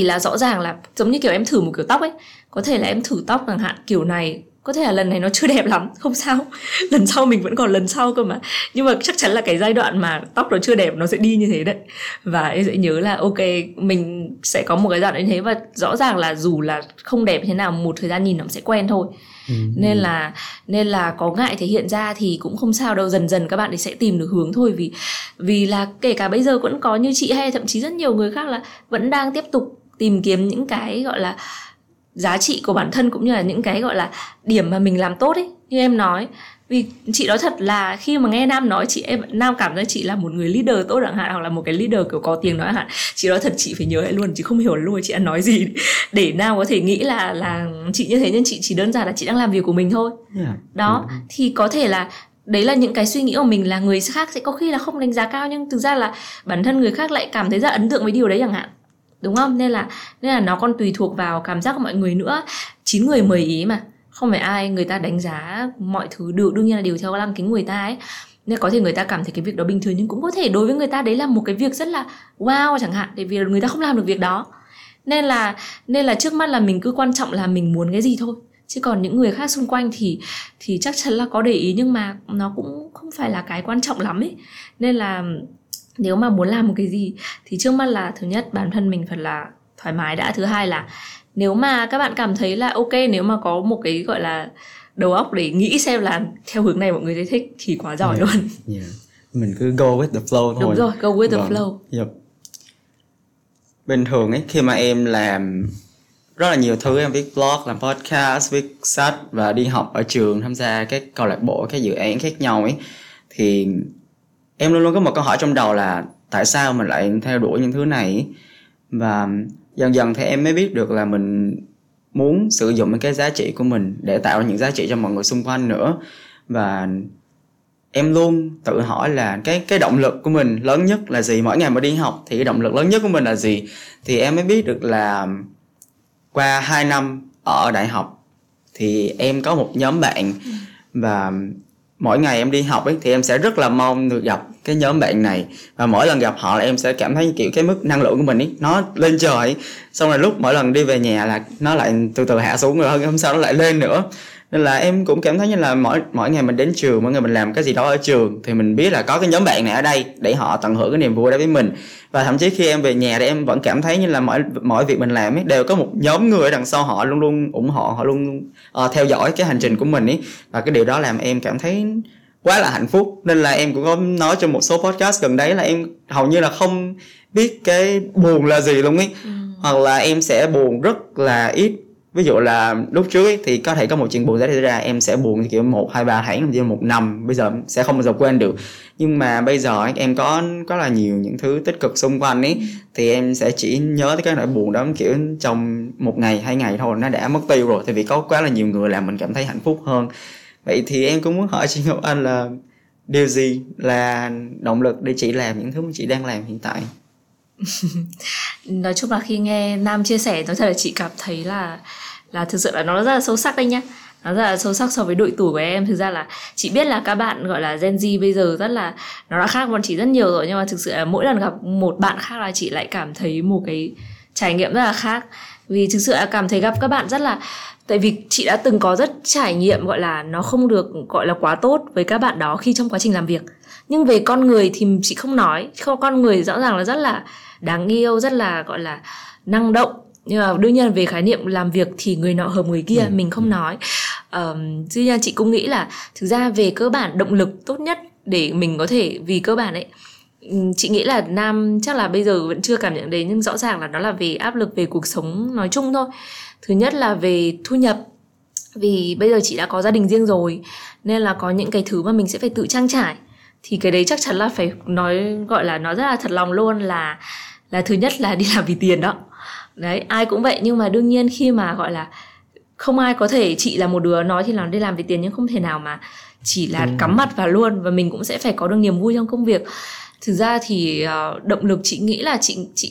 là rõ ràng là giống như kiểu em thử một kiểu tóc ấy, có thể là em thử tóc chẳng hạn kiểu này, có thể là lần này nó chưa đẹp lắm, không sao, lần sau mình vẫn còn lần sau cơ mà. Nhưng mà chắc chắn là cái giai đoạn mà tóc nó chưa đẹp nó sẽ đi như thế đấy. Và em sẽ nhớ là ok, mình sẽ có một cái giai đoạn như thế. Và rõ ràng là dù là không đẹp thế nào, một thời gian nhìn nó cũng sẽ quen thôi. Nên là có ngại thể hiện ra thì cũng không sao đâu. Dần dần các bạn ấy sẽ tìm được hướng thôi. Vì là kể cả bây giờ vẫn có như chị hay thậm chí rất nhiều người khác là vẫn đang tiếp tục tìm kiếm những cái gọi là giá trị của bản thân, cũng như là những cái gọi là điểm mà mình làm tốt ấy, như em nói. Vì chị nói thật là khi mà nghe Nam nói, Nam cảm giác chị là một người leader tốt chẳng hạn, hoặc là một cái leader kiểu có tiếng nói hạn. Chị nói thật, chị phải nhớ lại luôn, chị không hiểu luôn chị đã nói gì để Nam có thể nghĩ là chị như thế, nhưng chị chỉ đơn giản là chị đang làm việc của mình thôi. Đó, thì có thể là đấy là những cái suy nghĩ của mình, là người khác sẽ có khi là không đánh giá cao, nhưng thực ra là bản thân người khác lại cảm thấy rất ấn tượng với điều đấy chẳng hạn, đúng không? Nên là nó còn tùy thuộc vào cảm giác của mọi người nữa. 9 người 10 ý mà, không phải ai người ta đánh giá mọi thứ được, đương nhiên là điều theo lăng kính người ta ấy. Nên có thể người ta cảm thấy cái việc đó bình thường, nhưng cũng có thể đối với người ta đấy là một cái việc rất là wow chẳng hạn, tại vì người ta không làm được việc đó. Nên là trước mắt là mình cứ quan trọng là mình muốn cái gì thôi. Chứ còn những người khác xung quanh thì chắc chắn là có để ý, nhưng mà nó cũng không phải là cái quan trọng lắm ấy. Nên là nếu mà muốn làm một cái gì thì trước mắt là thứ nhất bản thân mình phải là thoải mái đã. Thứ hai là nếu mà các bạn cảm thấy là ok, nếu mà có một cái gọi là đầu óc để nghĩ xem là theo hướng này mọi người sẽ thích thì quá giỏi luôn. Mình cứ go with the flow thôi. Đúng rồi, go with the flow. Bình thường ấy, khi mà em làm rất là nhiều thứ, em viết blog, làm podcast, viết sách và đi học ở trường, tham gia các câu lạc bộ, các dự án khác nhau ấy, thì em luôn luôn có một câu hỏi trong đầu là tại sao mình lại theo đuổi những thứ này. Và dần dần thì em mới biết được là mình muốn sử dụng cái giá trị của mình để tạo ra những giá trị cho mọi người xung quanh nữa. Và em luôn tự hỏi là cái động lực của mình lớn nhất là gì. Mỗi ngày mà đi học thì cái động lực lớn nhất của mình là gì. Thì em mới biết được là qua 2 năm ở đại học thì em có một nhóm bạn, và mỗi ngày em đi học ấy, thì em sẽ rất là mong được gặp cái nhóm bạn này. Và mỗi lần gặp họ là em sẽ cảm thấy kiểu cái mức năng lượng của mình ấy, nó lên trời. Xong rồi lúc mỗi lần đi về nhà là nó lại từ từ hạ xuống, rồi hôm sau nó lại lên nữa. Nên là em cũng cảm thấy như là mỗi ngày mình đến trường, mỗi ngày mình làm cái gì đó ở trường, thì mình biết là có cái nhóm bạn này ở đây để họ tận hưởng cái niềm vui đó với mình. Và thậm chí khi em về nhà thì em vẫn cảm thấy như là mỗi việc mình làm ấy, đều có một nhóm người ở đằng sau, họ luôn luôn ủng hộ, họ luôn theo dõi cái hành trình của mình ấy. Và cái điều đó làm em cảm thấy quá là hạnh phúc. Nên là em cũng có nói trong một số podcast gần đấy là em hầu như là không biết cái buồn là gì luôn ấy. Hoặc là em sẽ buồn rất là ít. Ví dụ là lúc trước ấy, thì có thể có một chuyện buồn xảy ra, em sẽ buồn kiểu 1, 2, 3 tháng, như 1 năm, bây giờ sẽ không bao giờ quên được. Nhưng mà bây giờ ấy, em có là nhiều những thứ tích cực xung quanh ấy, thì em sẽ chỉ nhớ tới cái nỗi buồn đó kiểu trong 1 ngày, 2 ngày thôi, nó đã mất tiêu rồi. Tại vì có quá là nhiều người làm mình cảm thấy hạnh phúc hơn. Vậy thì em cũng muốn hỏi chị Ngọc Anh là điều gì là động lực để chị làm những thứ mà chị đang làm hiện tại? Nói chung là khi nghe Nam chia sẻ, nói thật là chị cảm thấy là thực sự là nó rất là sâu sắc đấy nhá. Nó rất là sâu sắc so với độ tuổi của em. Thực ra là chị biết là các bạn gọi là Gen Z bây giờ rất là, nó đã khác bọn chị rất nhiều rồi, nhưng mà thực sự là mỗi lần gặp một bạn khác là chị lại cảm thấy một cái trải nghiệm rất là khác. Vì thực sự là cảm thấy gặp các bạn rất là, tại vì chị đã từng có rất trải nghiệm gọi là nó không được gọi là quá tốt với các bạn đó khi trong quá trình làm việc. Nhưng về con người thì chị không nói, con người rõ ràng là rất là đáng yêu, rất là gọi là năng động. Nhưng mà đương nhiên về khái niệm làm việc thì người nọ hợp người kia, mình không nói. Tuy nhiên chị cũng nghĩ là thực ra về cơ bản động lực tốt nhất để mình có thể, vì cơ bản ấy, chị nghĩ là Nam chắc là bây giờ vẫn chưa cảm nhận đến, nhưng rõ ràng là nó là về áp lực về cuộc sống nói chung thôi. Thứ nhất là về thu nhập, vì bây giờ chị đã có gia đình riêng rồi, nên là có những cái thứ mà mình sẽ phải tự trang trải. Thì cái đấy chắc chắn là phải nói, gọi là nó rất là thật lòng luôn, là thứ nhất là đi làm vì tiền đó. Đấy, ai cũng vậy, nhưng mà đương nhiên khi mà gọi là không ai có thể, chị là một đứa nói thì là đi làm vì tiền, nhưng không thể nào mà chỉ là cắm mặt vào luôn, và mình cũng sẽ phải có được niềm vui trong công việc. Thực ra thì động lực chị nghĩ là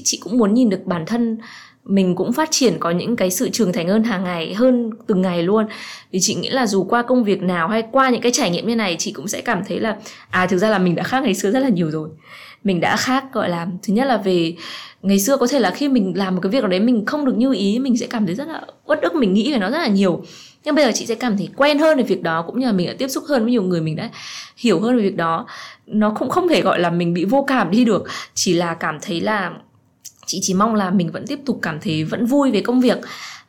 chị cũng muốn nhìn được bản thân mình cũng phát triển, có những cái sự trưởng thành hơn hàng ngày, hơn từng ngày luôn. Vì chị nghĩ là dù qua công việc nào hay qua những cái trải nghiệm như này, chị cũng sẽ cảm thấy là thực ra là mình đã khác ngày xưa rất là nhiều rồi. Mình đã khác, gọi là thứ nhất là về ngày xưa có thể là khi mình làm một cái việc nào đấy mình không được như ý, mình sẽ cảm thấy rất là uất ức, mình nghĩ về nó rất là nhiều. Nhưng bây giờ chị sẽ cảm thấy quen hơn về việc đó, cũng như là mình đã tiếp xúc hơn với nhiều người, mình đã hiểu hơn về việc đó. Nó cũng không thể gọi là mình bị vô cảm đi được, chỉ là cảm thấy là chị chỉ mong là mình vẫn tiếp tục cảm thấy vẫn vui về công việc.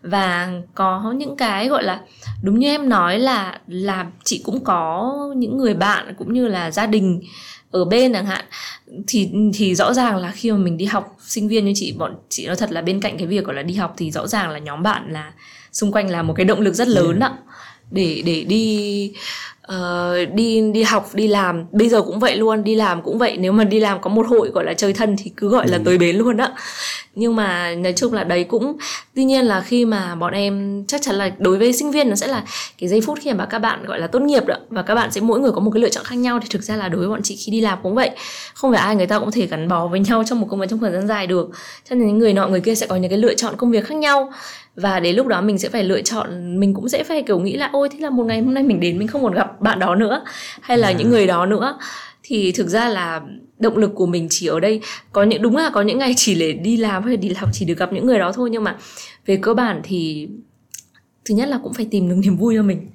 Và có những cái gọi là, đúng như em nói là chị cũng có những người bạn cũng như là gia đình ở bên chẳng hạn, thì rõ ràng là khi mà mình đi học sinh viên như chị, bọn chị nói thật là bên cạnh cái việc gọi là đi học thì rõ ràng là nhóm bạn là xung quanh là một cái động lực rất lớn ạ, để đi học, đi làm. Bây giờ cũng vậy luôn, đi làm cũng vậy. Nếu mà đi làm có một hội gọi là chơi thân thì cứ gọi là tới bến luôn đó. Nhưng mà nói chung là đấy cũng, tuy nhiên là khi mà bọn em, chắc chắn là đối với sinh viên nó sẽ là cái giây phút khi mà các bạn gọi là tốt nghiệp đó, và các bạn sẽ mỗi người có một cái lựa chọn khác nhau. Thì thực ra là đối với bọn chị khi đi làm cũng vậy, không phải ai người ta cũng thể gắn bó với nhau trong một công việc trong thời gian dài được, cho nên người nọ người kia sẽ có những cái lựa chọn công việc khác nhau. Và đến lúc đó mình sẽ phải lựa chọn, mình cũng sẽ phải kiểu nghĩ là ôi thế là một ngày hôm nay mình đến mình không còn gặp bạn đó nữa, hay là những người đó nữa. Thì thực ra là động lực của mình chỉ ở đây, có những, đúng là có những ngày chỉ để đi làm hay đi học chỉ được gặp những người đó thôi. Nhưng mà về cơ bản thì thứ nhất là cũng phải tìm được niềm vui cho mình,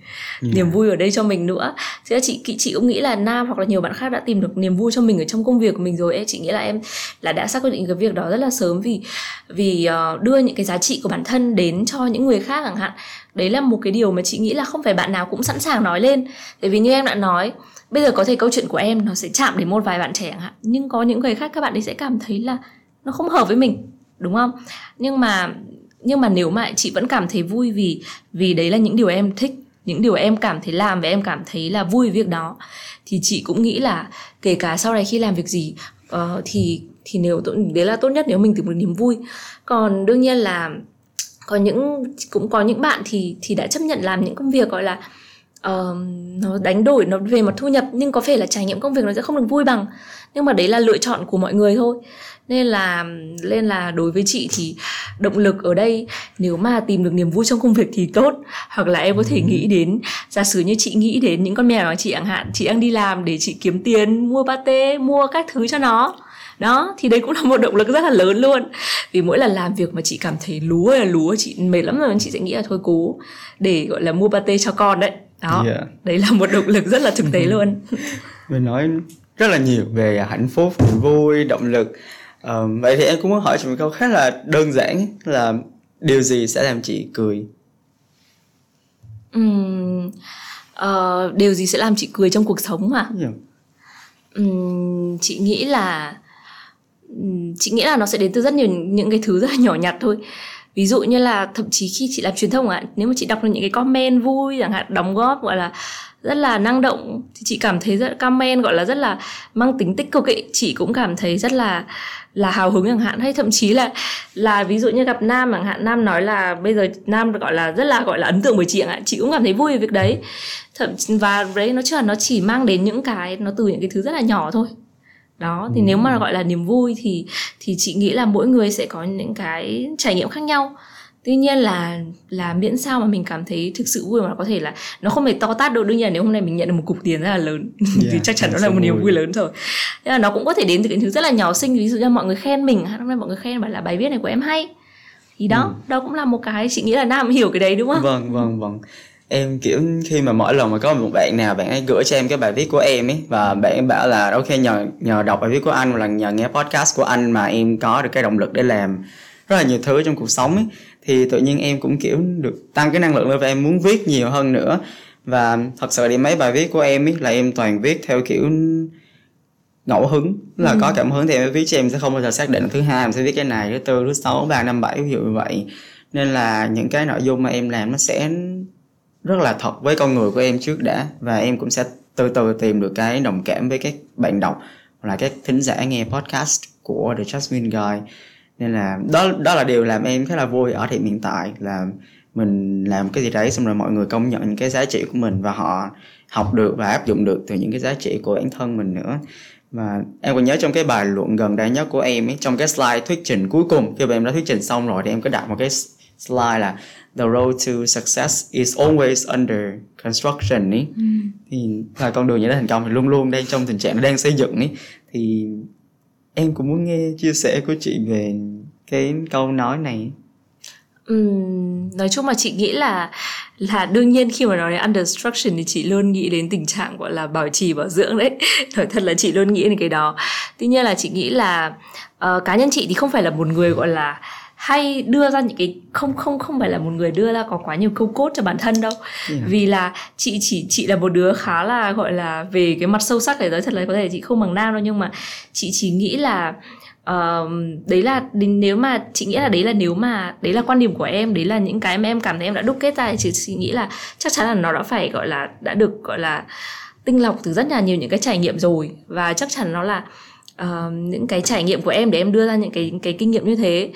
niềm vui ở đây cho mình nữa. Thế là chị cũng nghĩ là Nam hoặc là nhiều bạn khác đã tìm được niềm vui cho mình ở trong công việc của mình rồi. Chị nghĩ là em là đã xác định cái việc đó rất là sớm, vì đưa những cái giá trị của bản thân đến cho những người khác chẳng hạn. Đấy là một cái điều mà chị nghĩ là không phải bạn nào cũng sẵn sàng nói lên. Tại vì như em đã nói, bây giờ có thể câu chuyện của em nó sẽ chạm đến một vài bạn trẻ chẳng hạn, nhưng có những người khác các bạn ấy sẽ cảm thấy là nó không hợp với mình, đúng không? Nhưng mà nếu mà chị vẫn cảm thấy vui vì đấy là những điều em thích, những điều em cảm thấy làm và em cảm thấy là vui việc đó, thì chị cũng nghĩ là kể cả sau này khi làm việc gì thì nếu đấy là tốt nhất nếu mình tìm được niềm vui. Còn đương nhiên là cũng có những bạn thì đã chấp nhận làm những công việc gọi là nó đánh đổi nó về mặt thu nhập, nhưng có thể là trải nghiệm công việc nó sẽ không được vui bằng, nhưng mà đấy là lựa chọn của mọi người thôi. Nên là đối với chị thì động lực ở đây, nếu mà tìm được niềm vui trong công việc thì tốt. Hoặc là em có thể nghĩ đến, giả sử như chị nghĩ đến những con mèo mà chị chẳng hạn, chị đang đi làm để chị kiếm tiền mua pate, mua các thứ cho nó. Đó, thì đây cũng là một động lực rất là lớn luôn. Vì mỗi lần làm việc mà chị cảm thấy lúa, chị mệt lắm rồi, chị sẽ nghĩ là thôi cố để gọi là mua pate cho con đấy. Đó, đấy là một động lực rất là thực tế luôn. Mình nói rất là nhiều về hạnh phúc, vui, động lực. Vậy thì em cũng muốn hỏi chị một câu khá là đơn giản, là điều gì sẽ làm chị cười? Điều gì sẽ làm chị cười trong cuộc sống hả? Chị nghĩ là nó sẽ đến từ rất nhiều những cái thứ rất là nhỏ nhặt thôi. Ví dụ như là thậm chí khi chị làm truyền thông ạ, nếu mà chị đọc được những cái comment vui chẳng hạn, đóng góp gọi là rất là năng động, thì chị cảm thấy rất comment gọi là rất là mang tính tích cực ấy, chị cũng cảm thấy rất là hào hứng chẳng hạn. Hay thậm chí là ví dụ như gặp Nam chẳng hạn, Nam nói là bây giờ Nam gọi là ấn tượng bởi chị chẳng hạn, chị cũng cảm thấy vui về việc đấy. Và đấy nó chỉ mang đến những cái, nó từ những cái thứ rất là nhỏ thôi. Đó, thì nếu mà gọi là niềm vui thì chị nghĩ là mỗi người sẽ có những cái trải nghiệm khác nhau. Tuy nhiên là miễn sao mà mình cảm thấy thực sự vui, mà có thể là nó không phải to tát đâu. Đương nhiên là nếu hôm nay mình nhận được một cục tiền rất là lớn thì chắc chắn nó là một niềm vui lớn rồi. Thế là nó cũng có thể đến từ những thứ rất là nhỏ xinh. Ví dụ như mọi người khen mình, hôm nay mọi người khen bảo là bài viết này của em hay. Thì đó cũng là một cái chị nghĩ là Nam hiểu cái đấy đúng không? Vâng. Em kiểu khi mà mỗi lần mà có một bạn nào bạn ấy gửi cho em cái bài viết của em ấy, và bạn ấy bảo là ok, nhờ đọc bài viết của anh hoặc là nhờ nghe podcast của anh mà em có được cái động lực để làm rất là nhiều thứ trong cuộc sống ấy, thì tự nhiên em cũng kiểu được tăng cái năng lượng lên và em muốn viết nhiều hơn nữa. Và thật sự thì mấy bài viết của em ấy là em toàn viết theo kiểu ngẫu hứng, là có cảm hứng thì em viết, cho em sẽ không bao giờ xác định thứ hai em sẽ viết cái này, thứ tư, thứ sáu, 3, 5, 7 ví dụ như vậy. Nên là những cái nội dung mà em làm nó sẽ rất là thật với con người của em trước đã, và em cũng sẽ từ từ tìm được cái đồng cảm với các bạn đọc hoặc là các thính giả nghe podcast của The Jasmine Guy. Nên là đó là điều làm em khá là vui ở thời điểm hiện tại, là mình làm cái gì đấy xong rồi mọi người công nhận những cái giá trị của mình và họ học được và áp dụng được từ những cái giá trị của bản thân mình nữa. Và em còn nhớ trong cái bài luận gần đây nhất của em ấy, trong cái slide thuyết trình cuối cùng, khi mà em đã thuyết trình xong rồi thì em có đặt một cái slide là the road to success is always under construction ấy. Thì là con đường dẫn đến thành công thì luôn luôn đang trong tình trạng đang xây dựng ấy. Thì em cũng muốn nghe chia sẻ của chị về cái câu nói này. Nói chung mà chị nghĩ là đương nhiên khi mà nói đến under construction thì chị luôn nghĩ đến tình trạng gọi là bảo trì bảo dưỡng đấy. Nói thật là chị luôn nghĩ đến cái đó. Tuy nhiên là chị nghĩ là cá nhân chị thì không phải là một người gọi là hay đưa ra những cái không phải là một người đưa ra có quá nhiều câu code cho bản thân đâu. Vì là chị là một đứa khá là gọi là về cái mặt sâu sắc để nói thật là có thể chị không bằng Nam đâu, nhưng mà chị chỉ nghĩ là đấy là quan điểm của em, đấy là những cái mà em cảm thấy em đã đúc kết ra, thì chị nghĩ là chắc chắn là nó đã phải gọi là đã được gọi là tinh lọc từ rất là nhiều những cái trải nghiệm rồi, và chắc chắn nó là những cái trải nghiệm của em để em đưa ra những cái kinh nghiệm như thế.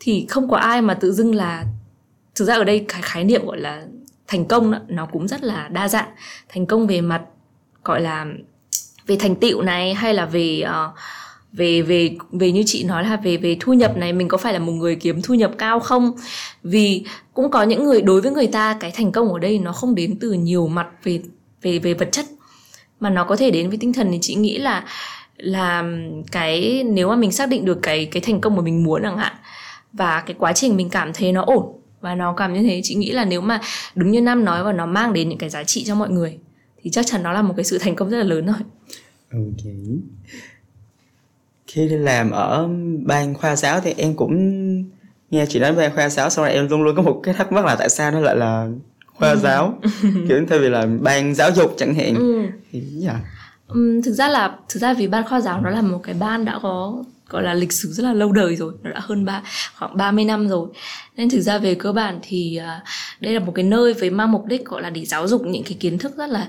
Thì không có ai mà tự dưng là, thực ra ở đây cái khái niệm gọi là thành công đó, nó cũng rất là đa dạng. Thành công về mặt gọi là về thành tựu này, hay là về như chị nói là về thu nhập này, mình có phải là một người kiếm thu nhập cao không? Vì cũng có những người, đối với người ta cái thành công ở đây nó không đến từ nhiều mặt về vật chất, mà nó có thể đến với tinh thần. Thì chị nghĩ là cái nếu mà mình xác định được cái thành công mà mình muốn chẳng hạn, và cái quá trình mình cảm thấy nó ổn, Và nó cảm như thế, chị nghĩ là nếu mà đúng như Nam nói và nó mang đến những cái giá trị cho mọi người thì chắc chắn nó là một cái sự thành công rất là lớn rồi. Ok. Khi đi làm ở ban khoa giáo thì em cũng nghe chị nói về khoa giáo, xong rồi em luôn luôn có một cái thắc mắc là tại sao nó lại là khoa giáo kiểu thay vì là ban giáo dục chẳng hạn. Thì thực ra vì ban khoa giáo nó là một cái ban đã có gọi là lịch sử rất là lâu đời rồi, nó đã khoảng 30 năm rồi, nên thực ra về cơ bản thì đây là một cái nơi với mang mục đích gọi là để giáo dục những cái kiến thức rất là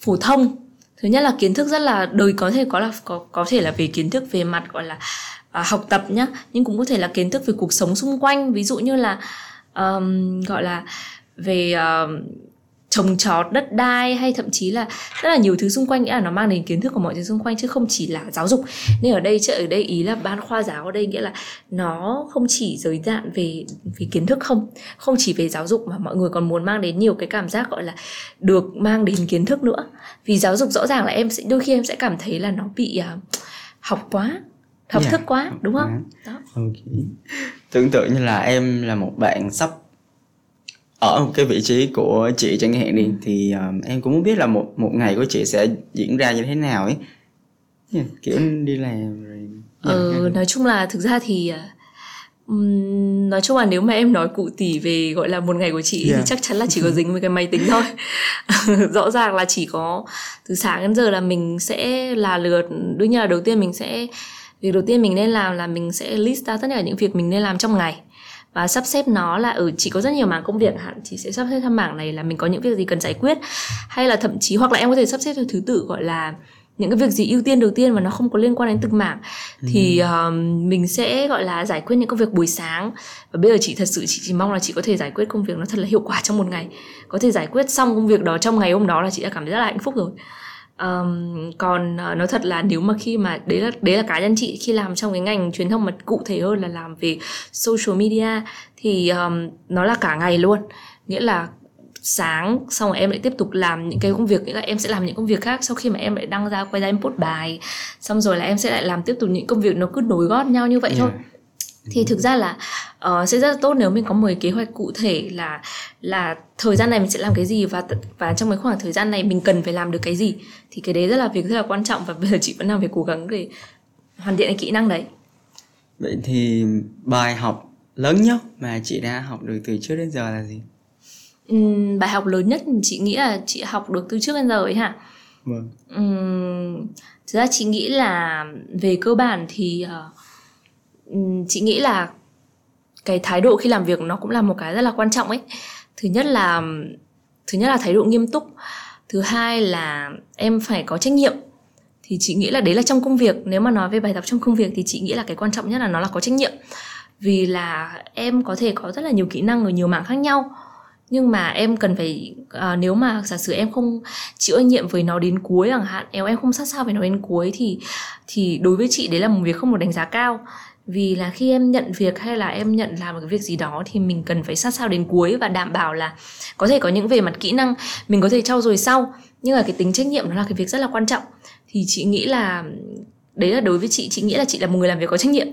phổ thông. Thứ nhất là kiến thức rất là đời, có thể là về kiến thức về mặt gọi là học tập nhá, nhưng cũng có thể là kiến thức về cuộc sống xung quanh, ví dụ như là gọi là về trồng trọt, đất đai, hay thậm chí là rất là nhiều thứ xung quanh, nghĩa là nó mang đến kiến thức của mọi thứ xung quanh chứ không chỉ là giáo dục. Nên ở đây ý là ban khoa giáo ở đây nghĩa là nó không chỉ giới hạn về kiến thức, không chỉ về giáo dục, mà mọi người còn muốn mang đến nhiều cái cảm giác gọi là được mang đến kiến thức nữa. Vì giáo dục rõ ràng là đôi khi em sẽ cảm thấy là nó bị học quá, học thức quá, đúng không? Đó. Okay. Tưởng tượng như là em là một bạn sắp ở một cái vị trí của chị chẳng hạn đi, thì em cũng muốn biết là một ngày của chị sẽ diễn ra như thế nào ấy, kiểu đi làm rồi. Nói chung là nếu mà em nói cụ tỉ về gọi là một ngày của chị thì chắc chắn là chỉ có dính với cái máy tính thôi. Rõ ràng là chỉ có từ sáng đến giờ là mình sẽ là lượt, đương nhiên là việc đầu tiên mình nên làm là mình sẽ list ra tất cả những việc mình nên làm trong ngày và sắp xếp nó là chị có rất nhiều mảng công việc, chị sẽ sắp xếp theo mảng này là mình có những việc gì cần giải quyết, hay là thậm chí hoặc là em có thể sắp xếp theo thứ tự gọi là những cái việc gì ưu tiên đầu tiên mà nó không có liên quan đến từng mảng. Thì mình sẽ gọi là giải quyết những công việc buổi sáng, và bây giờ chị thật sự chị chỉ mong là chị có thể giải quyết công việc nó thật là hiệu quả trong một ngày, có thể giải quyết xong công việc đó trong ngày hôm đó là chị đã cảm thấy rất là hạnh phúc rồi. Còn nói thật là nếu mà khi mà đấy là cá nhân chị khi làm trong cái ngành truyền thông mà cụ thể hơn là làm về social media thì nó là cả ngày luôn, nghĩa là sáng xong rồi em lại tiếp tục làm những cái công việc, nghĩa là em sẽ làm những công việc khác sau khi mà em lại đăng ra, quay ra em post bài, xong rồi là em sẽ lại làm tiếp tục những công việc, nó cứ nối gót nhau như vậy thôi. Thì thực ra là sẽ rất là tốt nếu mình có một cái kế hoạch cụ thể là thời gian này mình sẽ làm cái gì và trong cái khoảng thời gian này mình cần phải làm được cái gì, thì cái đấy rất là quan trọng, và bây giờ chị vẫn đang phải cố gắng để hoàn thiện cái kỹ năng đấy. Vậy thì bài học lớn nhất mà chị đã học được từ trước đến giờ là gì? Bài học lớn nhất chị nghĩ là chị học được từ trước đến giờ ấy hả? Vâng. Thực ra chị nghĩ là về cơ bản thì chị nghĩ là cái thái độ khi làm việc nó cũng là một cái rất là quan trọng ấy. Thứ nhất là thái độ nghiêm túc, thứ hai là em phải có trách nhiệm. Thì chị nghĩ là đấy là trong công việc, nếu mà nói về bài tập trong công việc thì chị nghĩ là cái quan trọng nhất là nó là có trách nhiệm. Vì là em có thể có rất là nhiều kỹ năng ở nhiều mảng khác nhau, nhưng mà em cần phải nếu mà giả sử em không chịu trách nhiệm với nó đến cuối chẳng hạn, em không sát sao với nó đến cuối thì đối với chị đấy là một việc không được đánh giá cao. Vì là khi em nhận việc hay là em nhận làm một cái việc gì đó thì mình cần phải sát sao đến cuối và đảm bảo là có thể có những về mặt kỹ năng mình có thể trau dồi sau, nhưng mà cái tính trách nhiệm nó là cái việc rất là quan trọng. Thì chị nghĩ là đấy là đối với chị nghĩ là chị là một người làm việc có trách nhiệm,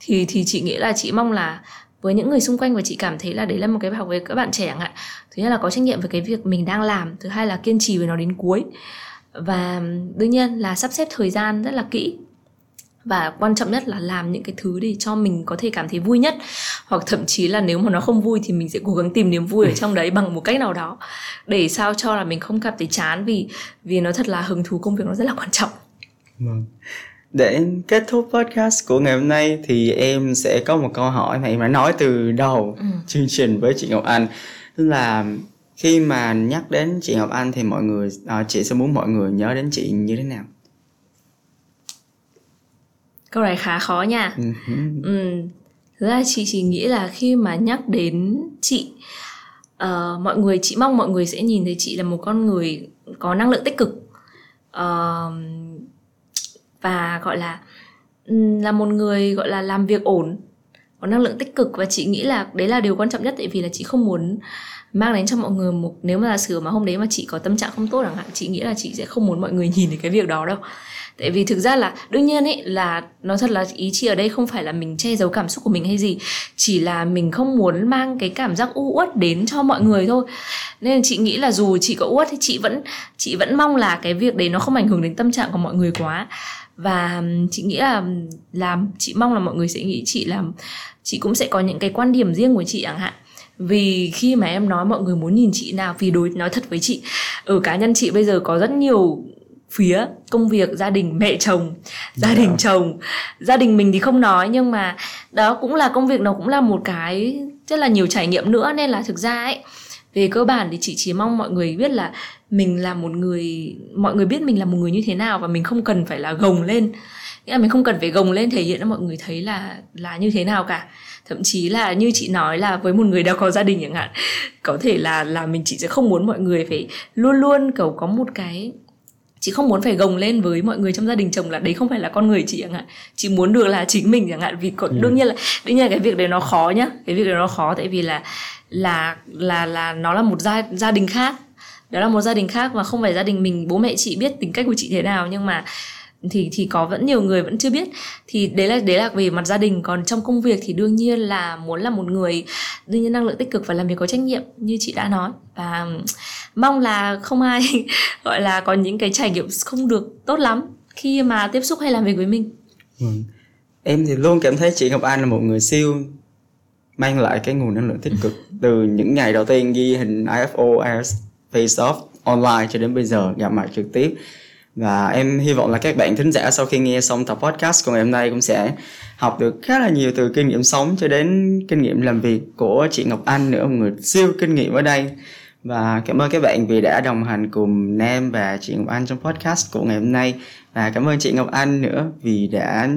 thì chị nghĩ là chị mong là với những người xung quanh, và chị cảm thấy là đấy là một cái bài học về các bạn trẻ chẳng hạn. Thứ nhất là có trách nhiệm với cái việc mình đang làm, thứ hai là kiên trì với nó đến cuối, và đương nhiên là sắp xếp thời gian rất là kỹ, và quan trọng nhất là làm những cái thứ để cho mình có thể cảm thấy vui nhất, hoặc thậm chí là nếu mà nó không vui thì mình sẽ cố gắng tìm niềm vui ở trong đấy bằng một cách nào đó để sao cho là mình không cảm thấy chán, vì nó thật là hứng thú công việc nó rất là quan trọng. Để kết thúc podcast của ngày hôm nay thì em sẽ có một câu hỏi mà em đã nói từ đầu chương trình với chị Ngọc Anh, tức là khi mà nhắc đến chị Ngọc Anh thì chị sẽ muốn mọi người nhớ đến chị như thế nào? Câu này khá khó nha. Thực ra chị chỉ nghĩ là khi mà nhắc đến chị, chị mong mọi người sẽ nhìn thấy chị là một con người có năng lượng tích cực, và gọi là một người gọi là làm việc ổn, có năng lượng tích cực, và chị nghĩ là đấy là điều quan trọng nhất. Tại vì là chị không muốn mang đến cho mọi người một, nếu mà giả sử mà hôm đấy mà chị có tâm trạng không tốt chẳng hạn, chị nghĩ là chị sẽ không muốn mọi người nhìn thấy cái việc đó đâu. Tại vì thực ra là đương nhiên ấy, là nó thật là ý chị ở đây không phải là mình che giấu cảm xúc của mình hay gì, chỉ là mình không muốn mang cái cảm giác u uất đến cho mọi người thôi. Nên chị nghĩ là dù chị có uất thì chị vẫn mong là cái việc đấy nó không ảnh hưởng đến tâm trạng của mọi người quá. Và chị nghĩ là chị mong là mọi người sẽ nghĩ chị làm, chị cũng sẽ có những cái quan điểm riêng của chị chẳng hạn. Vì khi mà em nói mọi người muốn nhìn chị nào, vì nói thật với chị, ở cá nhân chị bây giờ có rất nhiều phía: công việc, gia đình, mẹ chồng, gia đình chồng. Gia đình mình thì không nói, nhưng mà đó cũng là công việc, nó cũng là một cái rất là nhiều trải nghiệm nữa. Nên là thực ra ấy, về cơ bản thì chị chỉ mong mọi người biết là mình là một người, mọi người biết mình là một người như thế nào, và mình không cần phải là gồng lên. Nghĩa là mình không cần phải gồng lên thể hiện cho mọi người thấy là như thế nào cả. Thậm chí là như chị nói là với một người đã có gia đình chẳng hạn, có thể là mình, chị sẽ không muốn mọi người phải luôn luôn kiểu có một cái, chị không muốn phải gồng lên với mọi người trong gia đình chồng là đấy không phải là con người chị chẳng hạn. Chị muốn được là chính mình chẳng hạn. Vì đương nhiên là cái việc đấy nó khó nhá. Cái việc đấy nó khó tại vì là nó là một gia đình khác. Đó là một gia đình khác và không phải gia đình mình. Bố mẹ chị biết tính cách của chị thế nào, nhưng mà thì có vẫn nhiều người vẫn chưa biết. Thì đấy là về mặt gia đình. Còn trong công việc thì đương nhiên là muốn là một người, đương nhiên năng lượng tích cực và làm việc có trách nhiệm như chị đã nói. Và mong là không ai gọi là có những cái trải nghiệm không được tốt lắm khi mà tiếp xúc hay làm việc với mình. Em thì luôn cảm thấy chị Ngọc Anh là một người siêu mang lại cái nguồn năng lượng tích cực. Từ những ngày đầu tiên ghi hình IELTS Face Off online cho đến bây giờ gặp mặt trực tiếp. Và em hy vọng là các bạn thính giả sau khi nghe xong tập podcast của ngày hôm nay cũng sẽ học được khá là nhiều, từ kinh nghiệm sống cho đến kinh nghiệm làm việc của chị Ngọc Anh nữa, một người siêu kinh nghiệm ở đây. Và cảm ơn các bạn vì đã đồng hành cùng Nam và chị Ngọc Anh trong podcast của ngày hôm nay. Và cảm ơn chị Ngọc Anh nữa vì đã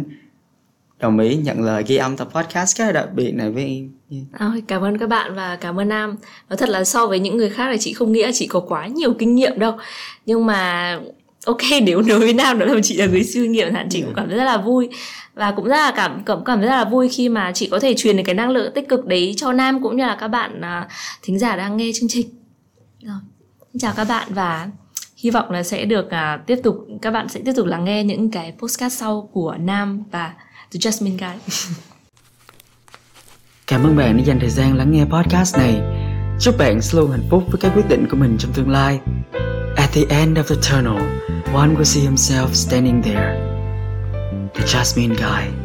đồng ý nhận lời ghi âm tập podcast khá là đặc biệt này với em. Cảm ơn các bạn và cảm ơn Nam. Nói thật là so với những người khác là chị không nghĩ là chị có quá nhiều kinh nghiệm đâu. Nhưng mà ok, nếu đối với Nam đó là chị là người siêu nghiệm hạn, chị cũng cảm thấy rất là vui. Và cũng rất là cảm thấy rất là vui khi mà chị có thể truyền được cái năng lượng tích cực đấy cho Nam cũng như là các bạn thính giả đang nghe chương trình. Rồi, xin chào các bạn và hy vọng là sẽ được các bạn sẽ tiếp tục lắng nghe những cái podcast sau của Nam và The Jasmine Guy. Cảm ơn bạn đã dành thời gian lắng nghe podcast này. Chúc bạn sẽ luôn hạnh phúc với các quyết định của mình trong tương lai. At the end of the tunnel, one will see himself standing there. The Jasmine Guy.